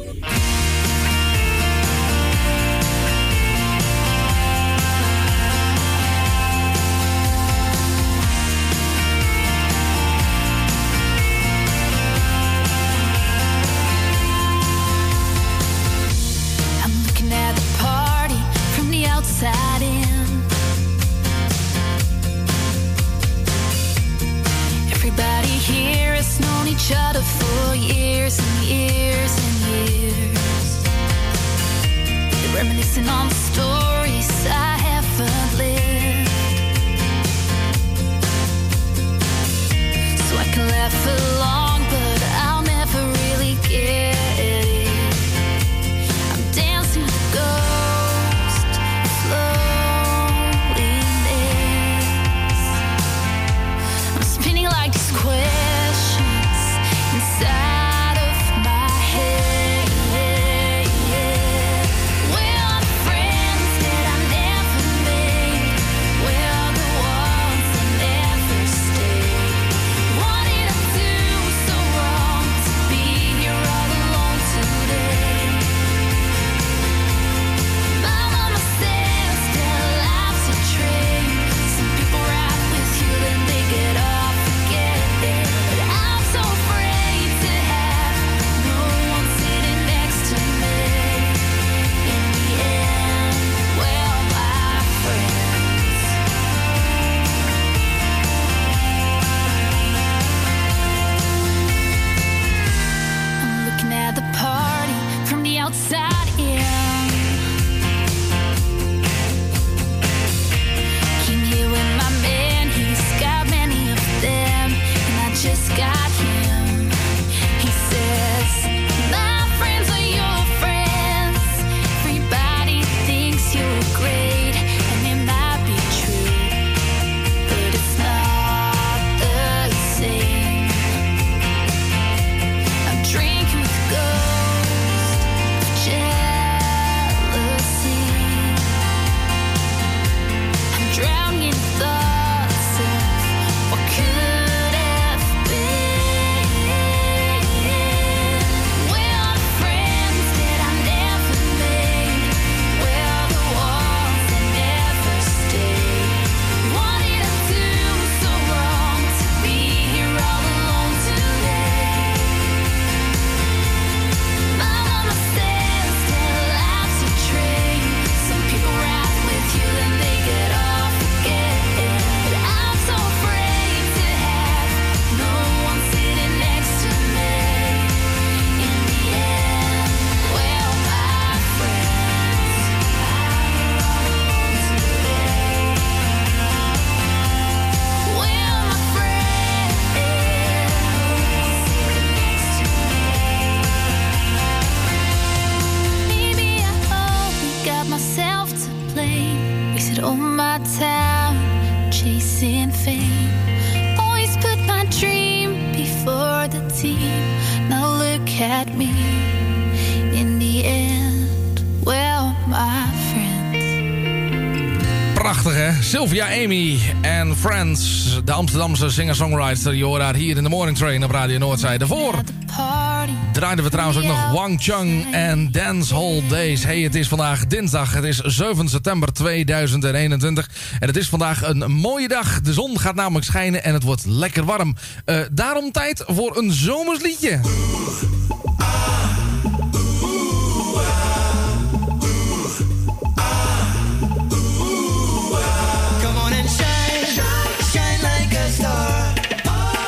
Sylvia, Amy en Friends, de Amsterdamse singer-songwriter. Je hoort haar hier in de Morning Train op Radio Noordzee. Daarvoor draaiden we trouwens ook nog Wang Chung en Dance Hall Days. Hey, het is vandaag dinsdag. Het is zeven september tweeduizend eenentwintig. En het is vandaag een mooie dag. De zon gaat namelijk schijnen en het wordt lekker warm. Uh, daarom tijd voor een zomersliedje. Star. Oh,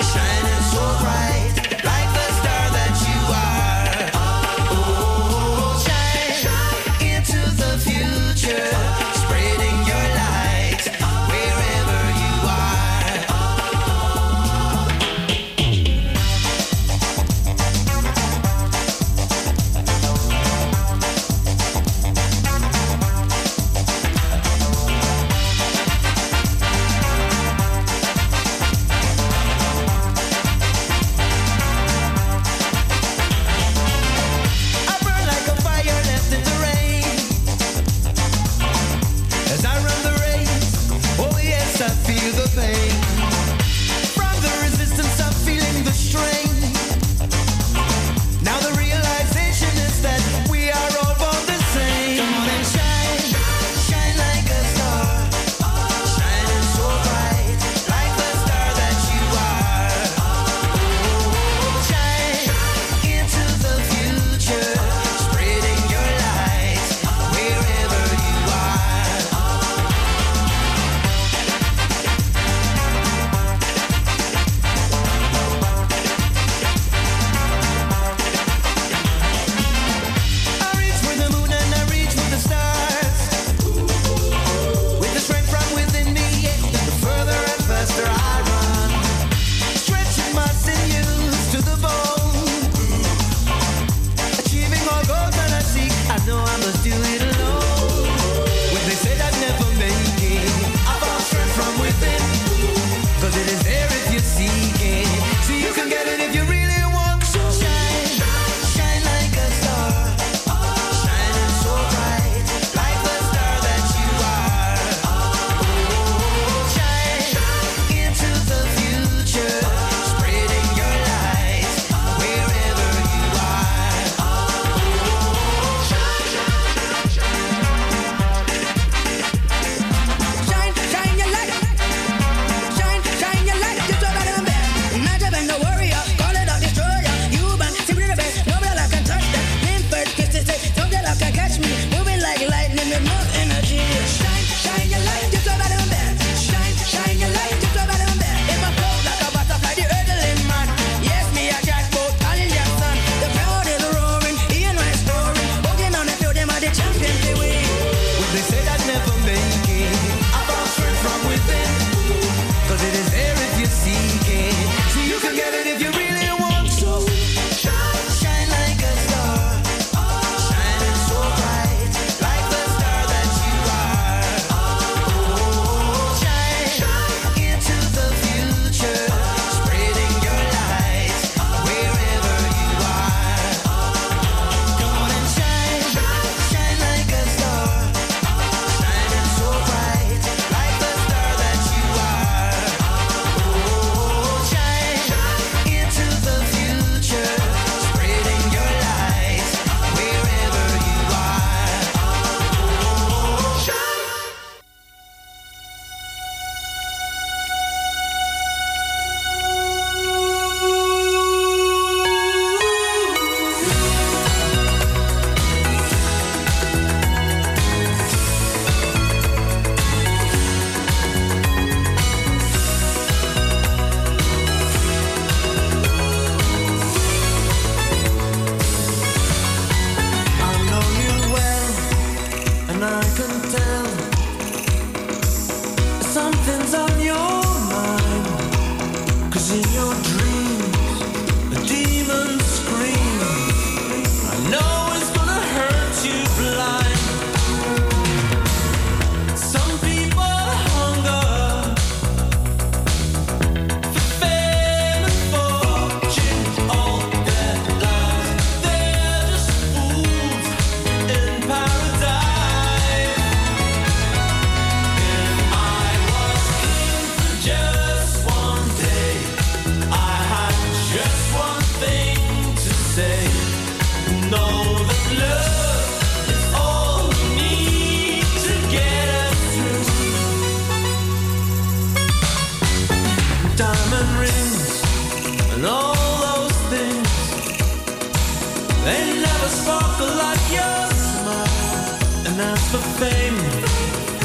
sparkle like your smile. And as for fame,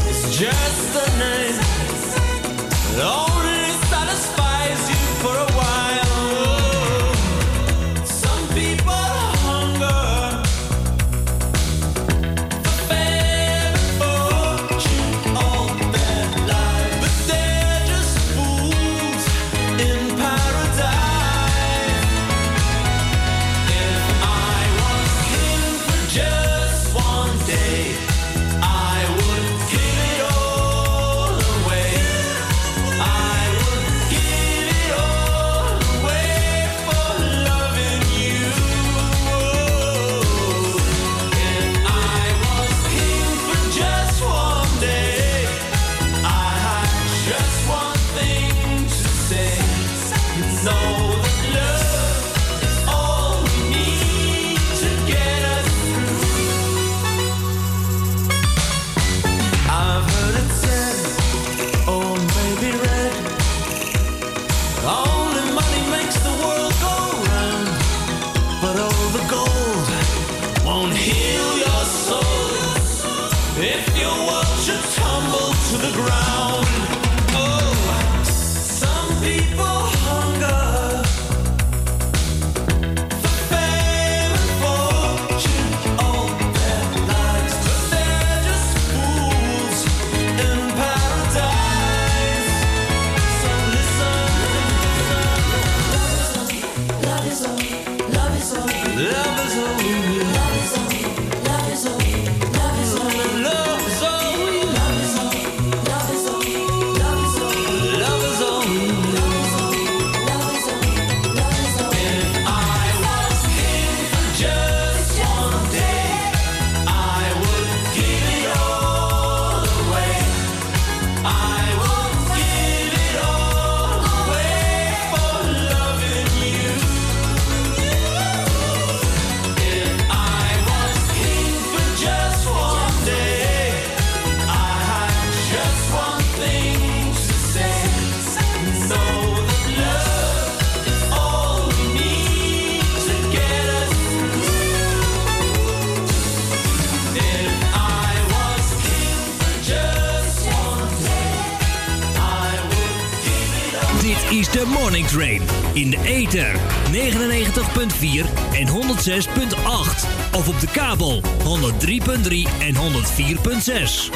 it's just a name. It only satisfies you for a while. The Morning Train in de ether negenennegentig komma vier en honderdzes komma acht of op de kabel honderd drie komma drie en honderd vier komma zes.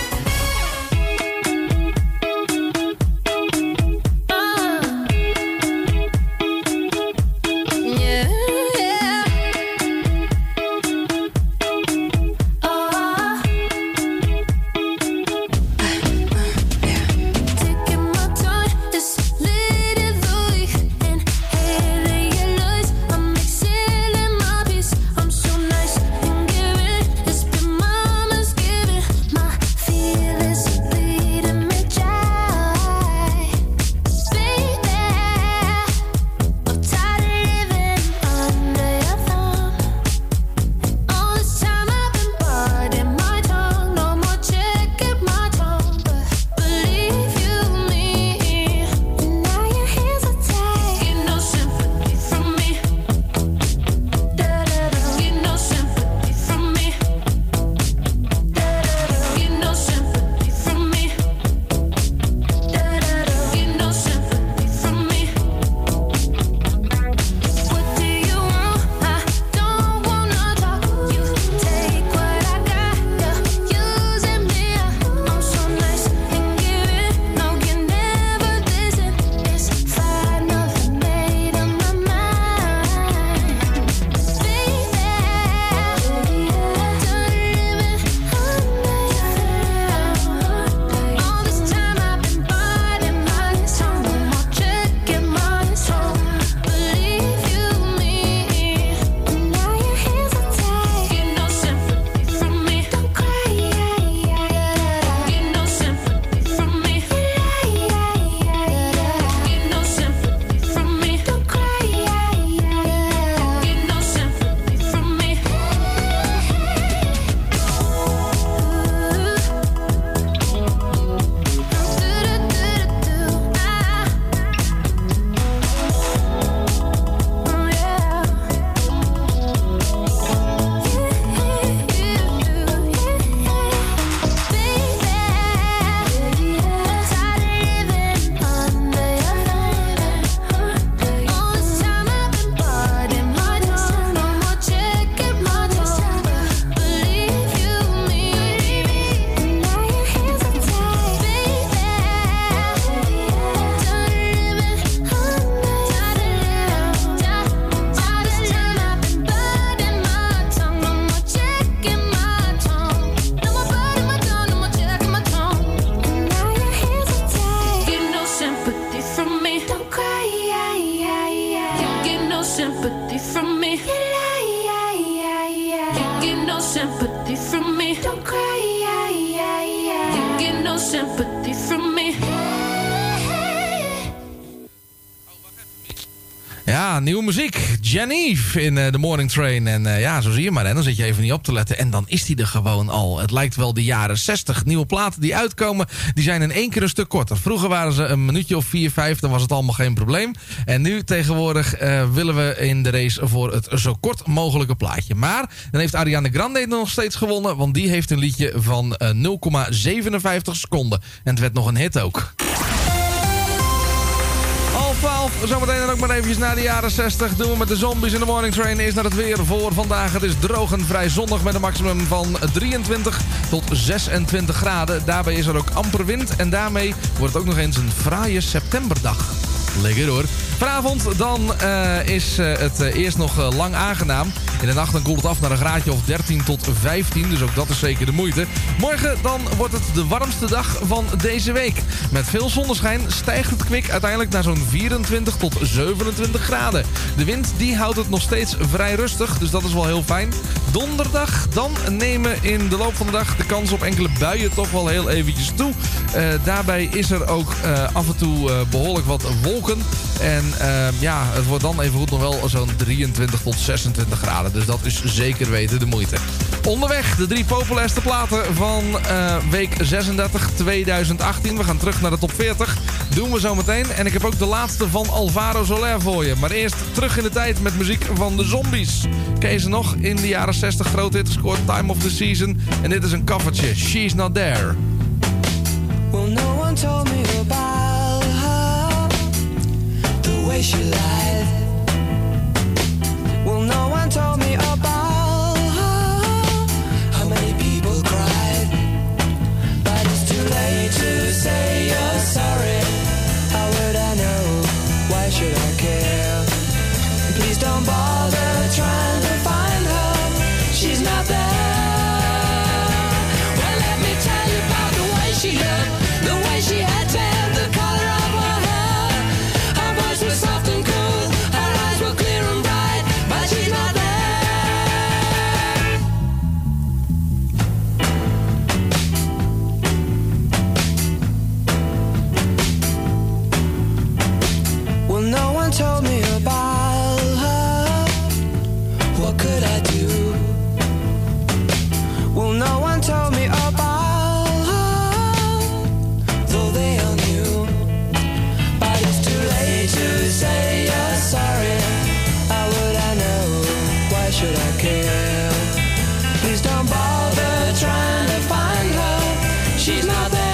Feel Ja, nieuwe muziek. Genevieve in uh, The Morning Train. En uh, ja, zo zie je maar. Hè. Dan zit je even niet op te letten. En dan is die er gewoon al. Het lijkt wel de jaren zestig. Nieuwe platen die uitkomen, die zijn in één keer een stuk korter. Vroeger waren ze een minuutje of vier, vijf. Dan was het allemaal geen probleem. En nu tegenwoordig uh, willen we in de race voor het zo kort mogelijke plaatje. Maar dan heeft Ariana Grande nog steeds gewonnen. Want die heeft een liedje van uh, nul komma zevenenvijftig seconden. En het werd nog een hit ook. twaalf, zometeen dan ook maar eventjes naar de jaren zestig. Doen we met de Zombies in The Morning Train. Eerst naar het weer voor vandaag. Het is droog en vrij zonnig met een maximum van drieëntwintig tot zesentwintig graden. Daarbij is er ook amper wind. En daarmee wordt het ook nog eens een fraaie septemberdag. Lekker hoor. Vanavond dan uh, is uh, het uh, eerst nog uh, lang aangenaam. In de nacht dan koelt het af naar een graadje of dertien tot vijftien. Dus ook dat is zeker de moeite. Morgen dan wordt het de warmste dag van deze week. Met veel zonneschijn stijgt het kwik uiteindelijk naar zo'n vierentwintig tot zevenentwintig graden. De wind die houdt het nog steeds vrij rustig. Dus dat is wel heel fijn. Donderdag dan nemen in de loop van de dag de kans op enkele buien toch wel heel eventjes toe. Uh, daarbij is er ook uh, af en toe uh, behoorlijk wat wolken. En uh, ja, het wordt dan even goed nog wel zo'n drieëntwintig tot zesentwintig graden. Dus dat is zeker weten de moeite. Onderweg de drie populairste platen van uh, week zesendertig tweeduizend achttien. We gaan terug naar de top veertig. Doen we zo meteen. En ik heb ook de laatste van Alvaro Soler voor je. Maar eerst terug in de tijd met muziek van de Zombies. Kees nog in de jaren zestig groot hit gescoord. Time of the Season. En dit is een covertje. She's Not There. Well, no one told me about her. The way she lied. Well, no one told me about. To say you're sorry, how would I know? Why should I care? Please don't bother trying to find her. She's not there. Well, let me tell you about the way she looked, the way she had hair, the color of her hair. Her voice was soft and cool, her eyes were clear and bright, but she's not told me about her. What could I do? Well, no one told me about her, though they all knew. But it's too late to say you're sorry. How would I know? Why should I care? Please don't bother trying to find her. She's not there.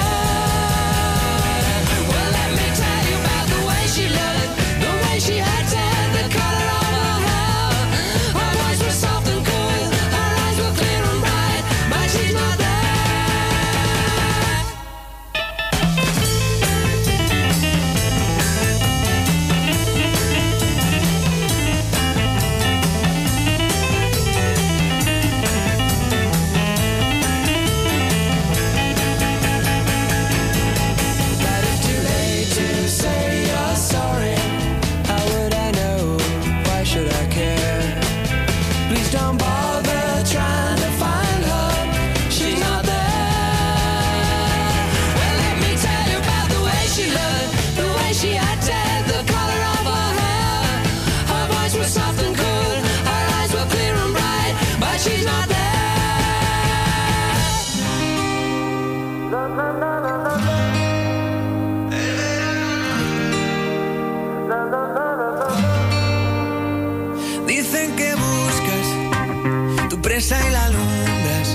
Y la alumbras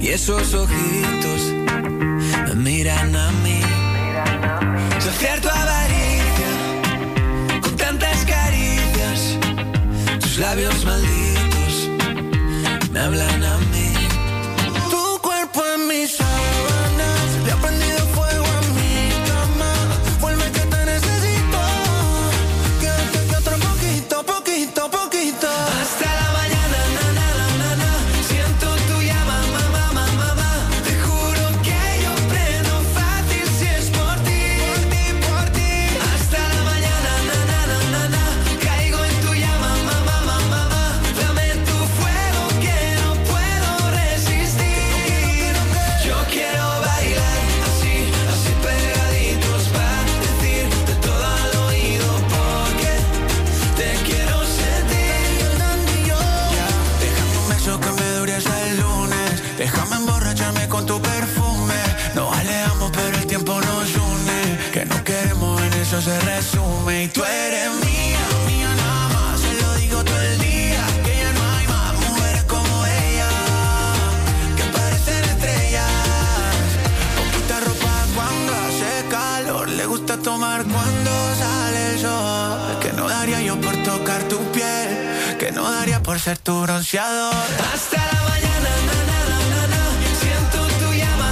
y esos ojitos me miran a mí. Saciar tu avaricia con tantas caricias, tus labios malditos me hablan a mí. Tu cuerpo en mis sábanas le ha prendido fuego a mi cama. Vuelve que te necesito, quédate que otro poquito, poquito, poquito hasta la eso se resume y tú eres mía, mía nada más. Se lo digo todo el día, que ya no hay más mujeres como ella, que parecen estrellas. Poquita ropa cuando hace calor, le gusta tomar cuando sale el sol. Que no daría yo por tocar tu piel, que no daría por ser tu bronceador. Hasta la mañana, na, na. Siento tu llama,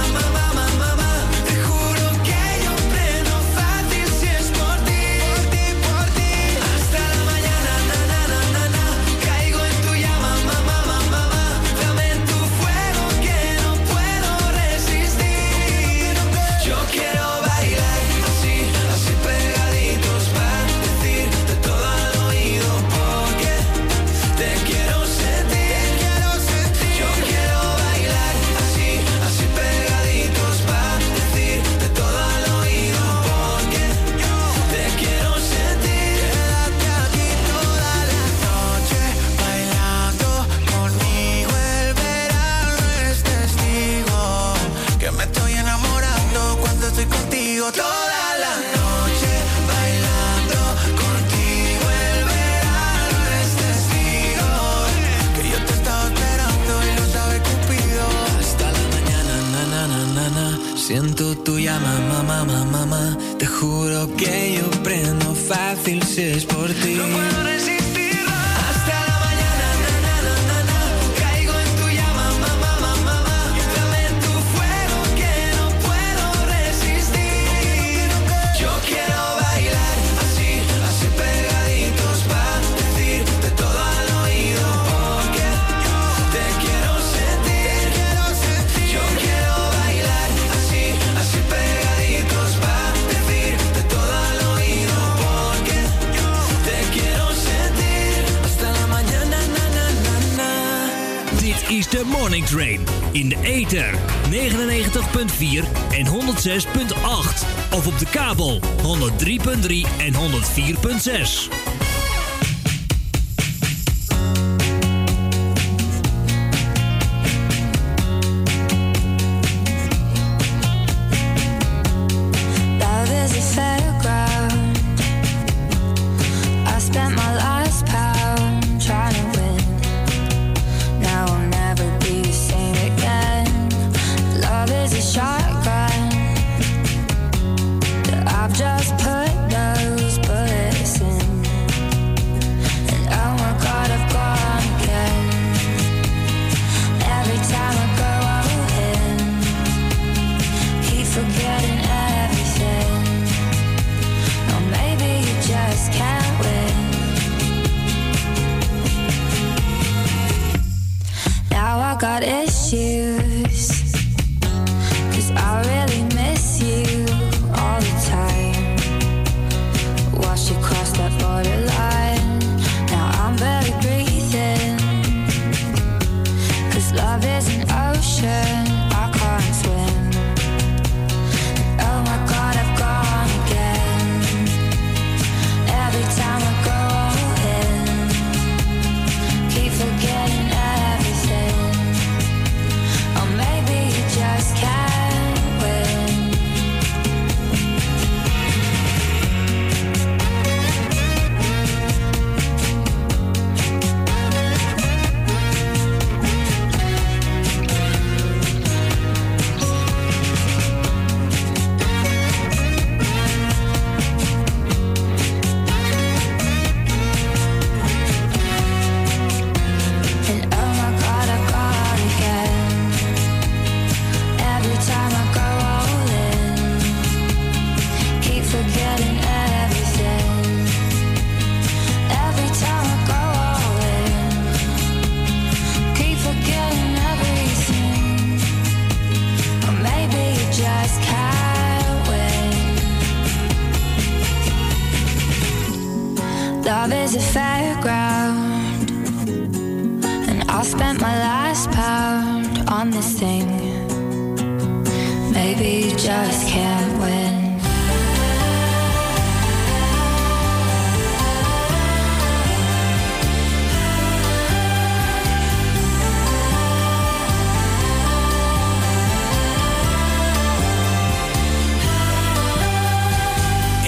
mamá, mamá, mamá. Te juro que yo prendo fácil si es por ti. No puedo resistir. The Morning Train. In de ether negenennegentig komma vier en honderdzes komma acht. Of op de kabel honderd drie komma drie en honderd vier komma zes.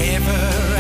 Ever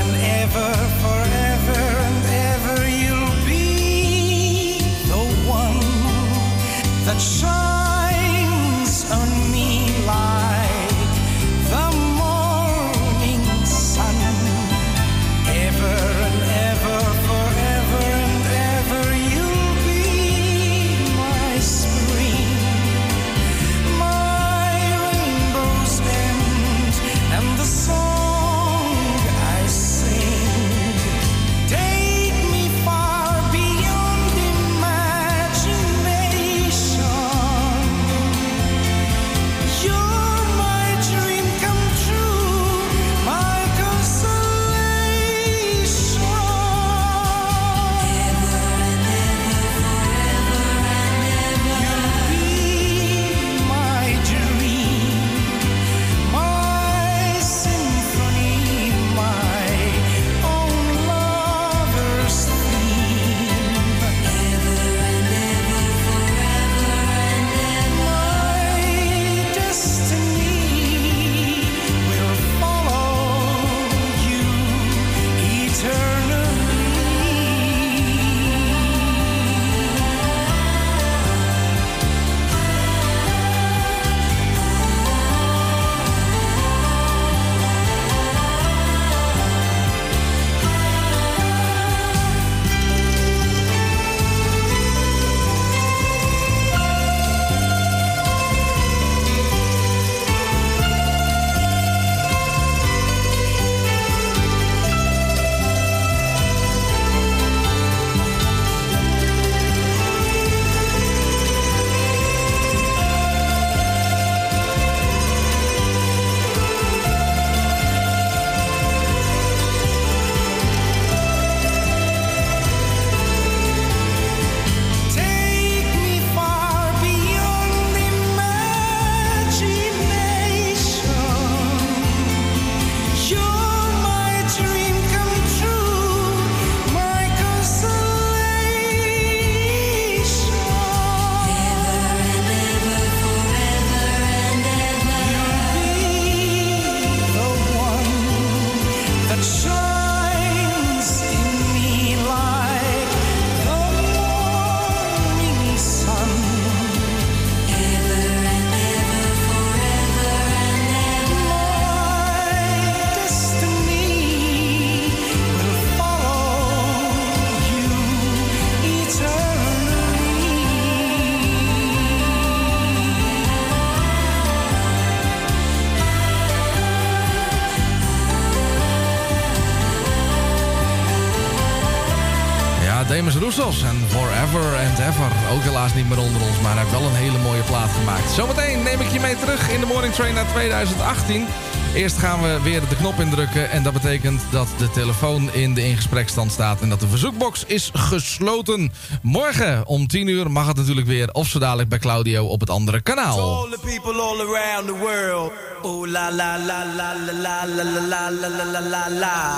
Demis Roussos en Forever and Ever. Ook helaas niet meer onder ons, maar hij heeft wel een hele mooie plaat gemaakt. Zometeen neem ik je mee terug in de Morning Train naar twintig achttien. Eerst gaan we weer de knop indrukken en dat betekent dat de telefoon in de ingesprekstand staat en dat de verzoekbox is gesloten. Morgen om tien uur mag het natuurlijk weer, of zo dadelijk bij Claudio op het andere kanaal. All the people all around the world. Oh la la la la la la la la la la.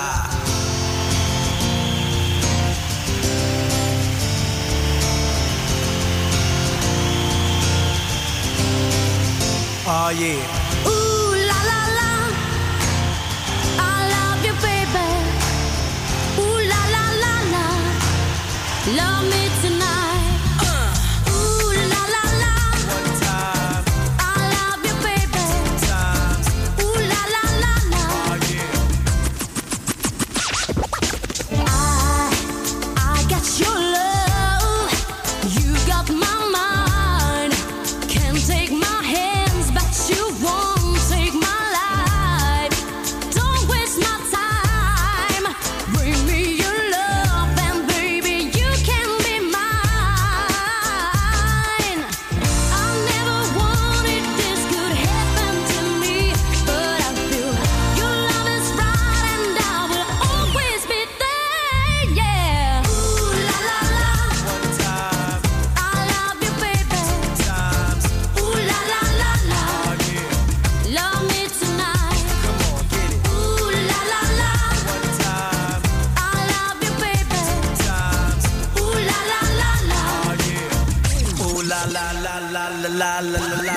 Oh yeah. Ooh la la la, I love you baby. Ooh la la la la, love me tonight. Uh. Ooh la la la, one time. I love you baby. Ooh la la la la. Oh yeah. I I got your love, you got my mind. Can't take my. La la la la la la la la.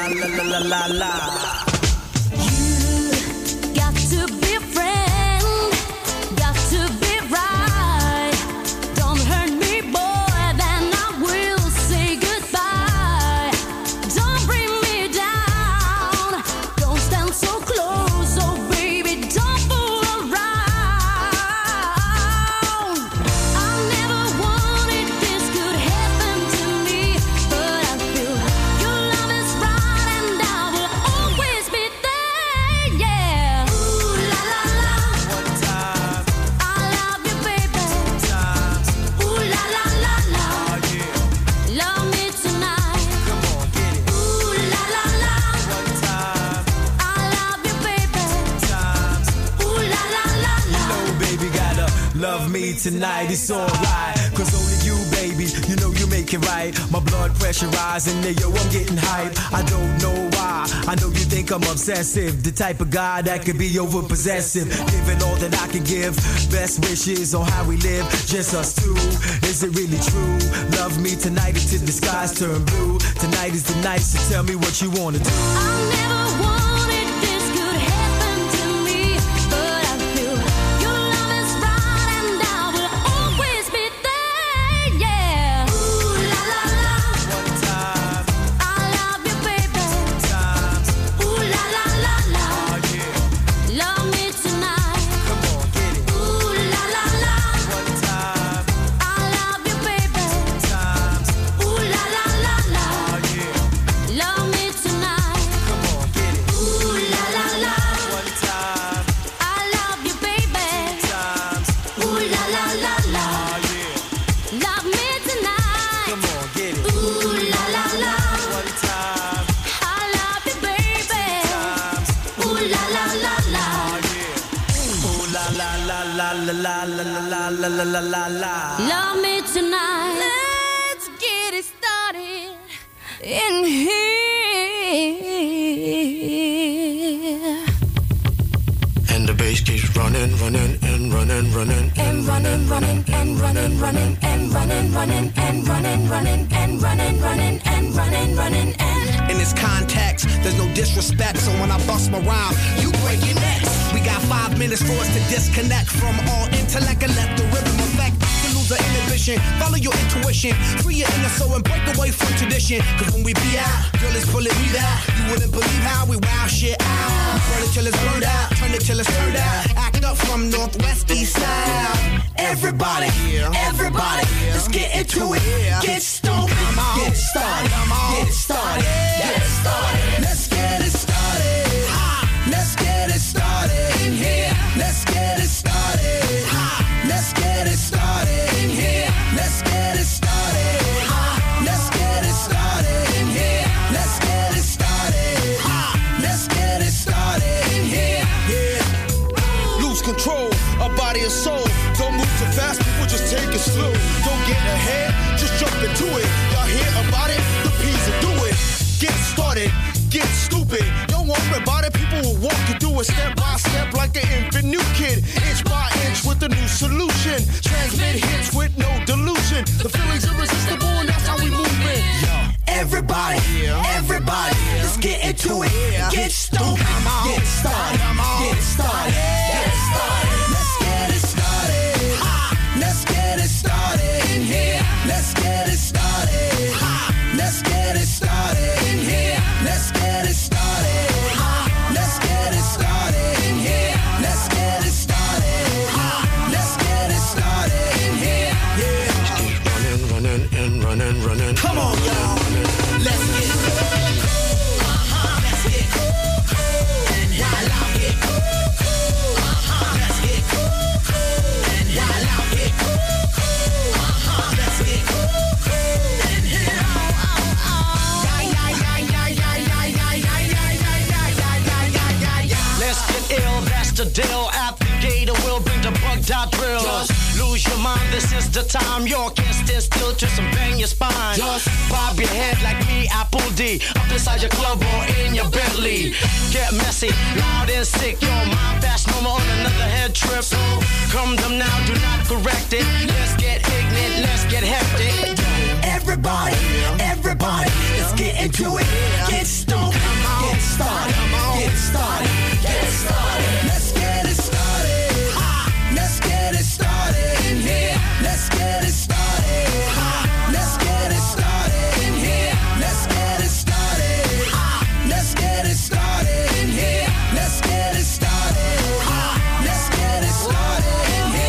Tonight it's alright, cause only you, baby, you know you make it right. My blood pressure rising, yo, I'm getting hype. I don't know why, I know you think I'm obsessive, the type of guy that could be over possessive. Giving all that I can give, best wishes on how we live, just us two. Is it really true? Love me tonight until the skies turn blue. Tonight is the night, so tell me what you wanna do. I never want. La, la, la. Love me tonight. Let's get it started in here. And the bass keeps running, running, and running, running, and running, running, and running, running, and running, running, and running, running, and running, running, and running, running, and. In this context, there's no disrespect, so when I bust my rhyme, you break your neck. We got five minutes for us to disconnect from all intellect and let the rhythm affect. To lose the inhibition, follow your intuition, free your inner soul and break away from tradition. Cause when we be out, girl, it's pulling me out. You wouldn't believe how we wild shit out. Burn it till it's burned out, turn it till it's turned out. Act up from northwest, east side. Everybody, everybody, let's get into it. Get stoked, get started, get it started, get it started. Let's get it started. Let's get it started in here. Let's get it started. Ha! Let's get it started in here. Let's. a body and soul. Don't move too fast, people just take it slow. Don't get ahead, just jump into it. Y'all hear about it? The P's and do it. Get started, get stupid. Don't worry about it, people will walk you through it step by step like an infant new kid. Inch by inch with a new solution. Transmit hits with no delusion. The feeling's irresistible and that's how we move it. Yo. Everybody, everybody, let's get into it. Get stoked, get started, get started, get started. Let's get it started. Let's get it started in here. Let's get it started. Let's get it started in here. Let's get it started. Let's get it started in here. Let's get it started. Let's get it started in here. Yeah. Keep running, running, and running, running. Come on, y'all. Let's get cool. Uh-huh. Let's get cool. And y'all out get cool. Uh-huh. Let's get cool. And y'all out get cool. Uh-huh. Let's get cool. And let's get ill, that's the deal. At the gator, we'll bring the bug dot drill. Just lose your mind, this is the time. You can't stand still, twist and bang your spine. Just bob your head like me, Apple D. Up inside your club or in your Bentley. Get messy, loud and sick. Your mind fast, no more on another head trip. So come them now, do not correct it. Let's get ignorant, let's get hectic. Everybody, everybody, let's get into it. Get stoked, get started, get started, get started. Let's get it started. Let's get it started in here. Let's get it started. Let's get it started in here. Let's get it started. Let's get it started in here. Let's get it started. Let's get it started in here.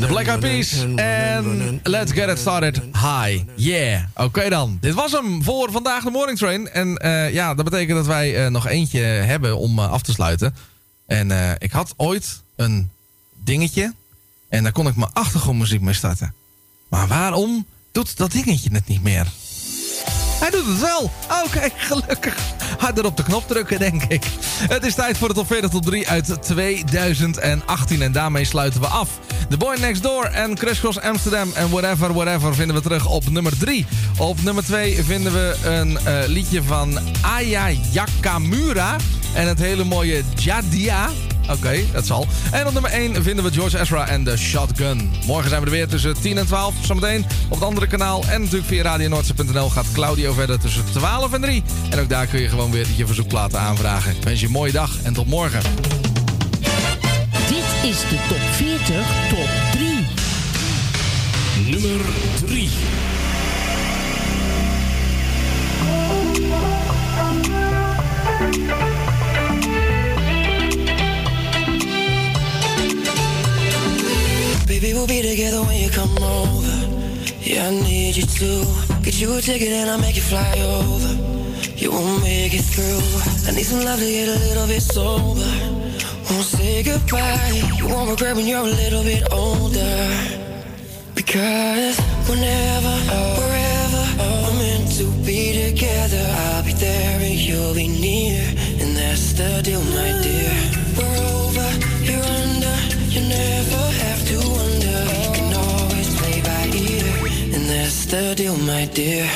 The Black Eyed Peas en Let's Get It Started. Hi, yeah. Oké okay dan. Dit was hem voor vandaag de Morning Train. En uh, ja, dat betekent dat wij uh, nog eentje hebben om uh, af te sluiten. En uh, ik had ooit een dingetje en daar kon ik mijn achtergrondmuziek mee starten. Maar waarom doet dat dingetje het niet meer? Hij doet het wel. Oké, okay, gelukkig. Harder op de knop drukken, denk ik. Het is tijd voor de top veertig tot drie uit tweeduizend achttien. En daarmee sluiten we af. The Boy Next Door en Criss Cross Amsterdam en Whatever Whatever vinden we terug op nummer drie. Op nummer twee vinden we een uh, liedje van Aya Yakamura. En het hele mooie Jadia. Oké, okay, dat zal. En op nummer één vinden we George Ezra en The Shotgun. Morgen zijn we er weer tussen tien en twaalf. Zometeen op het andere kanaal. En natuurlijk via radio noordzee punt n l gaat Claudio verder tussen twaalf en drie. En ook daar kun je gewoon weer je verzoekplaten aanvragen. Ik wens je een mooie dag en tot morgen. Dit is de top veertig, top drie. Nummer drie. Baby, we'll be together when you come over. Yeah, I need you to get you a ticket and I'll make you fly over. You won't make it through. I need some love to get a little bit sober. Won't say goodbye. You won't regret when you're a little bit older. Because whenever, wherever we're meant to be together, I'll be there and you'll be near. And that's the deal, my dear. We're over, you're under. You never have to wonder. You can always play by ear. And that's the deal, my dear.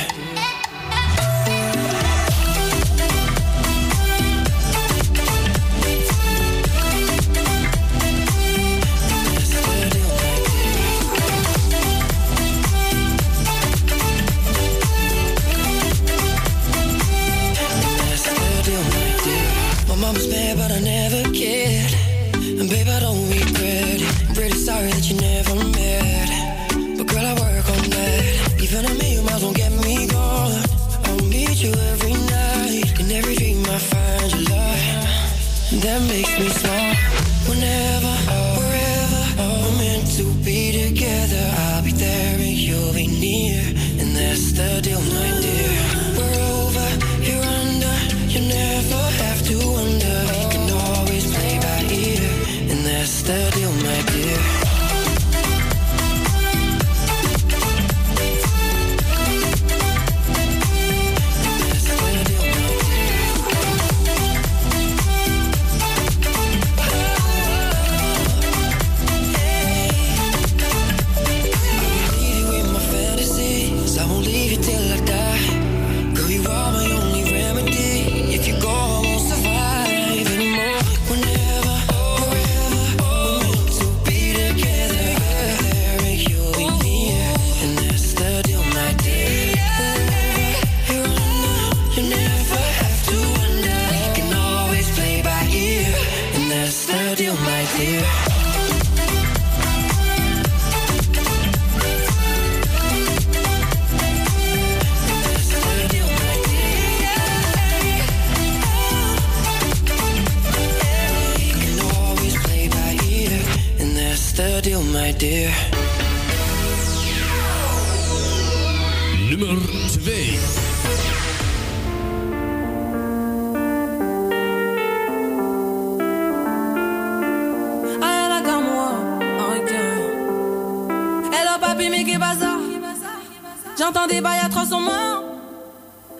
Mama's mad, but I never cared. And babe, I don't regret it. I'm pretty sorry that you never met. But girl, I work on that. Even a million miles won't get me gone. I'll meet you every night. In every dream I find your love. That makes me smile. Whenever, wherever we're meant to be together, I'll be there and you'll be near. And that's the deal, my dear. We're over, you're under, you never the deal, my dear. Nummer twee. Aya Yakamura, en cœur. Elle a pas pu mais qu'est bazar. J'entends des bails à trois sont morts.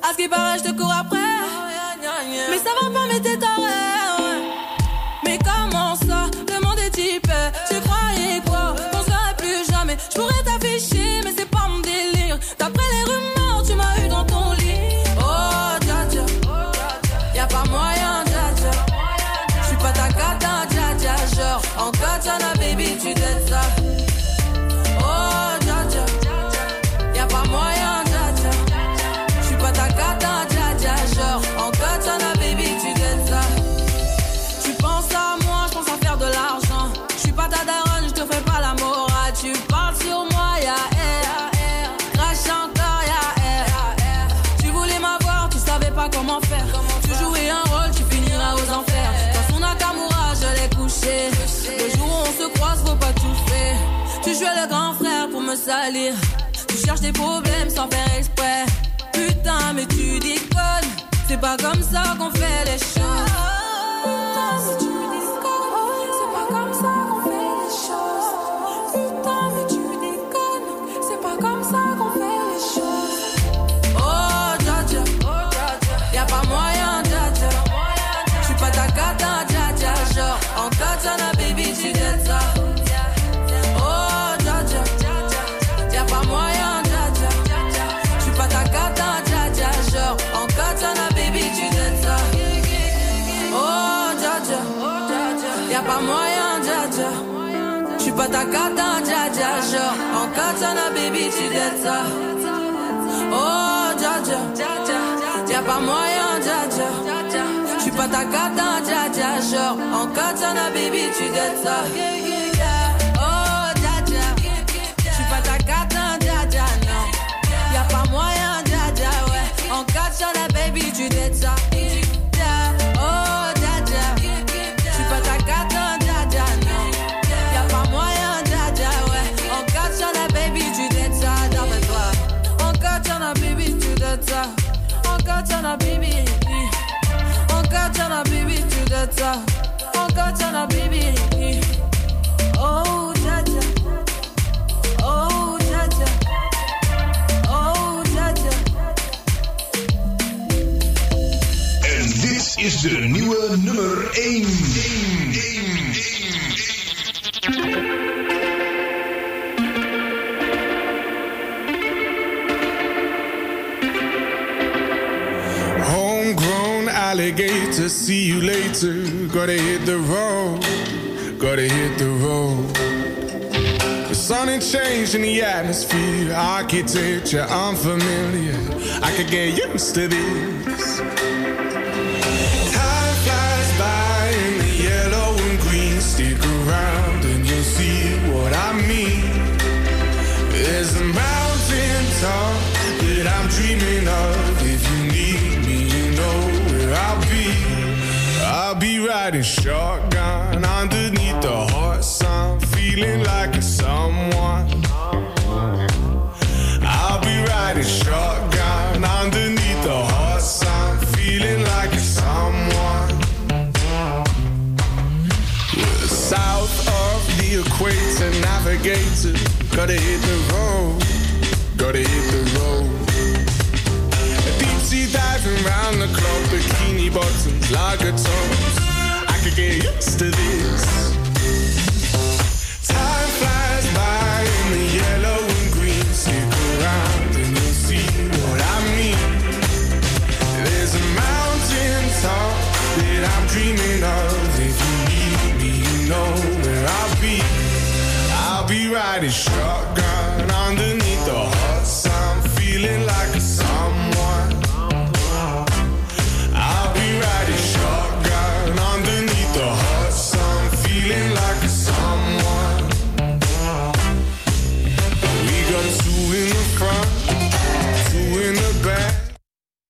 À ce qui paraît, je te cours après. Mais ça va pas, mais t'es taré. Je pourrais t'afficher, mais c'est pas mon délire. D'après les rumeurs, tu m'as eu dans ton lit. Oh, dja dja, y'a pas moyen, dja dja. J'suis pas ta cata, dja dja, genre. En katana, baby, tu t'aides ça. Oh, dja dja, y'a pas moyen, dja dja. J'suis pas ta cata, dja dja, genre. En katana, baby, tu t'aides ça. Tu penses à moi, j'pense à faire de l'argent. J'suis pas ta daronne, j'te fais pas la morale, tu parles. Comment faire? Comment tu jouais un rôle, tu finiras aux enfers. Dans son Nakamura, je l'ai couché. Le jour où on se croise, faut pas tout faire. Tu jouais le grand frère pour me salir. Tu cherches des problèmes sans faire exprès. Putain, mais tu déconnes. C'est pas comme ça qu'on fait les choses. Putain, mais tu déconnes. C'est pas comme ça qu'on fait les choses. Putain, mais tu déconnes. C'est pas comme ça qu'on fait les choses. Oh, dja dja. Y'a pas moyen, dja dja. J'suis pas ta cata, dja dja. Genre, en katana, baby, tu t'aides ça. Oh, dja dja. Y'a pas moyen, dja dja. J'suis pas ta cata, dja dja. Genre, en katana, baby, tu t'aides ça. Oh, dja dja. Y'a pas moyen, dja dja. J'suis pas ta cata, dja dja. Genre, en katana, baby, tu t'aides ça. Oh, dja dja. Y'a pas moyen, dja dja. J'suis pas ta cata, dja dja. Genre, en katana, baby, tu t'aides ça. Oh, dja dja. J'suis pas ta cata, dja dja, non. Y'a pas moyen, dja dja, ouais. En katana, baby, tu t'aides ça. Oh, dja dja. J'suis pas ta cata, dja dja, non. Y'a pas moyen, dja dja, ouais. En katana, baby, tu t'aides ça. Dame toi. En katana, baby, tu t'aides ça. Katana baby, on Katana baby to the top, on Katana baby. Oh ja ja, oh ja ja, oh ja ja. En dit is de nieuwe nummer één. Alligator, see you later. Gotta hit the road, gotta hit the road. The sun ain't changing the atmosphere. Architecture unfamiliar, I could get used to this. Time flies by in the yellow and green. Stick around and you'll see what I mean. There's a mountain top that I'm dreaming of. If you need me, you know I'll be, I'll be riding shotgun underneath the hot sun, feeling like a someone. I'll be riding shotgun underneath the hot sun, feeling like a someone. South of the equator, navigator, gotta hit the road, gotta hit the road. She diving round the clock, bikini bottoms, lager tops. I could get used to this. Time flies by in the yellow and green. Stick around and you'll see what I mean. There's a mountain top that I'm dreaming of. If you need me, you know where I'll be. I'll be riding shotgun underneath the hot sun, feeling like a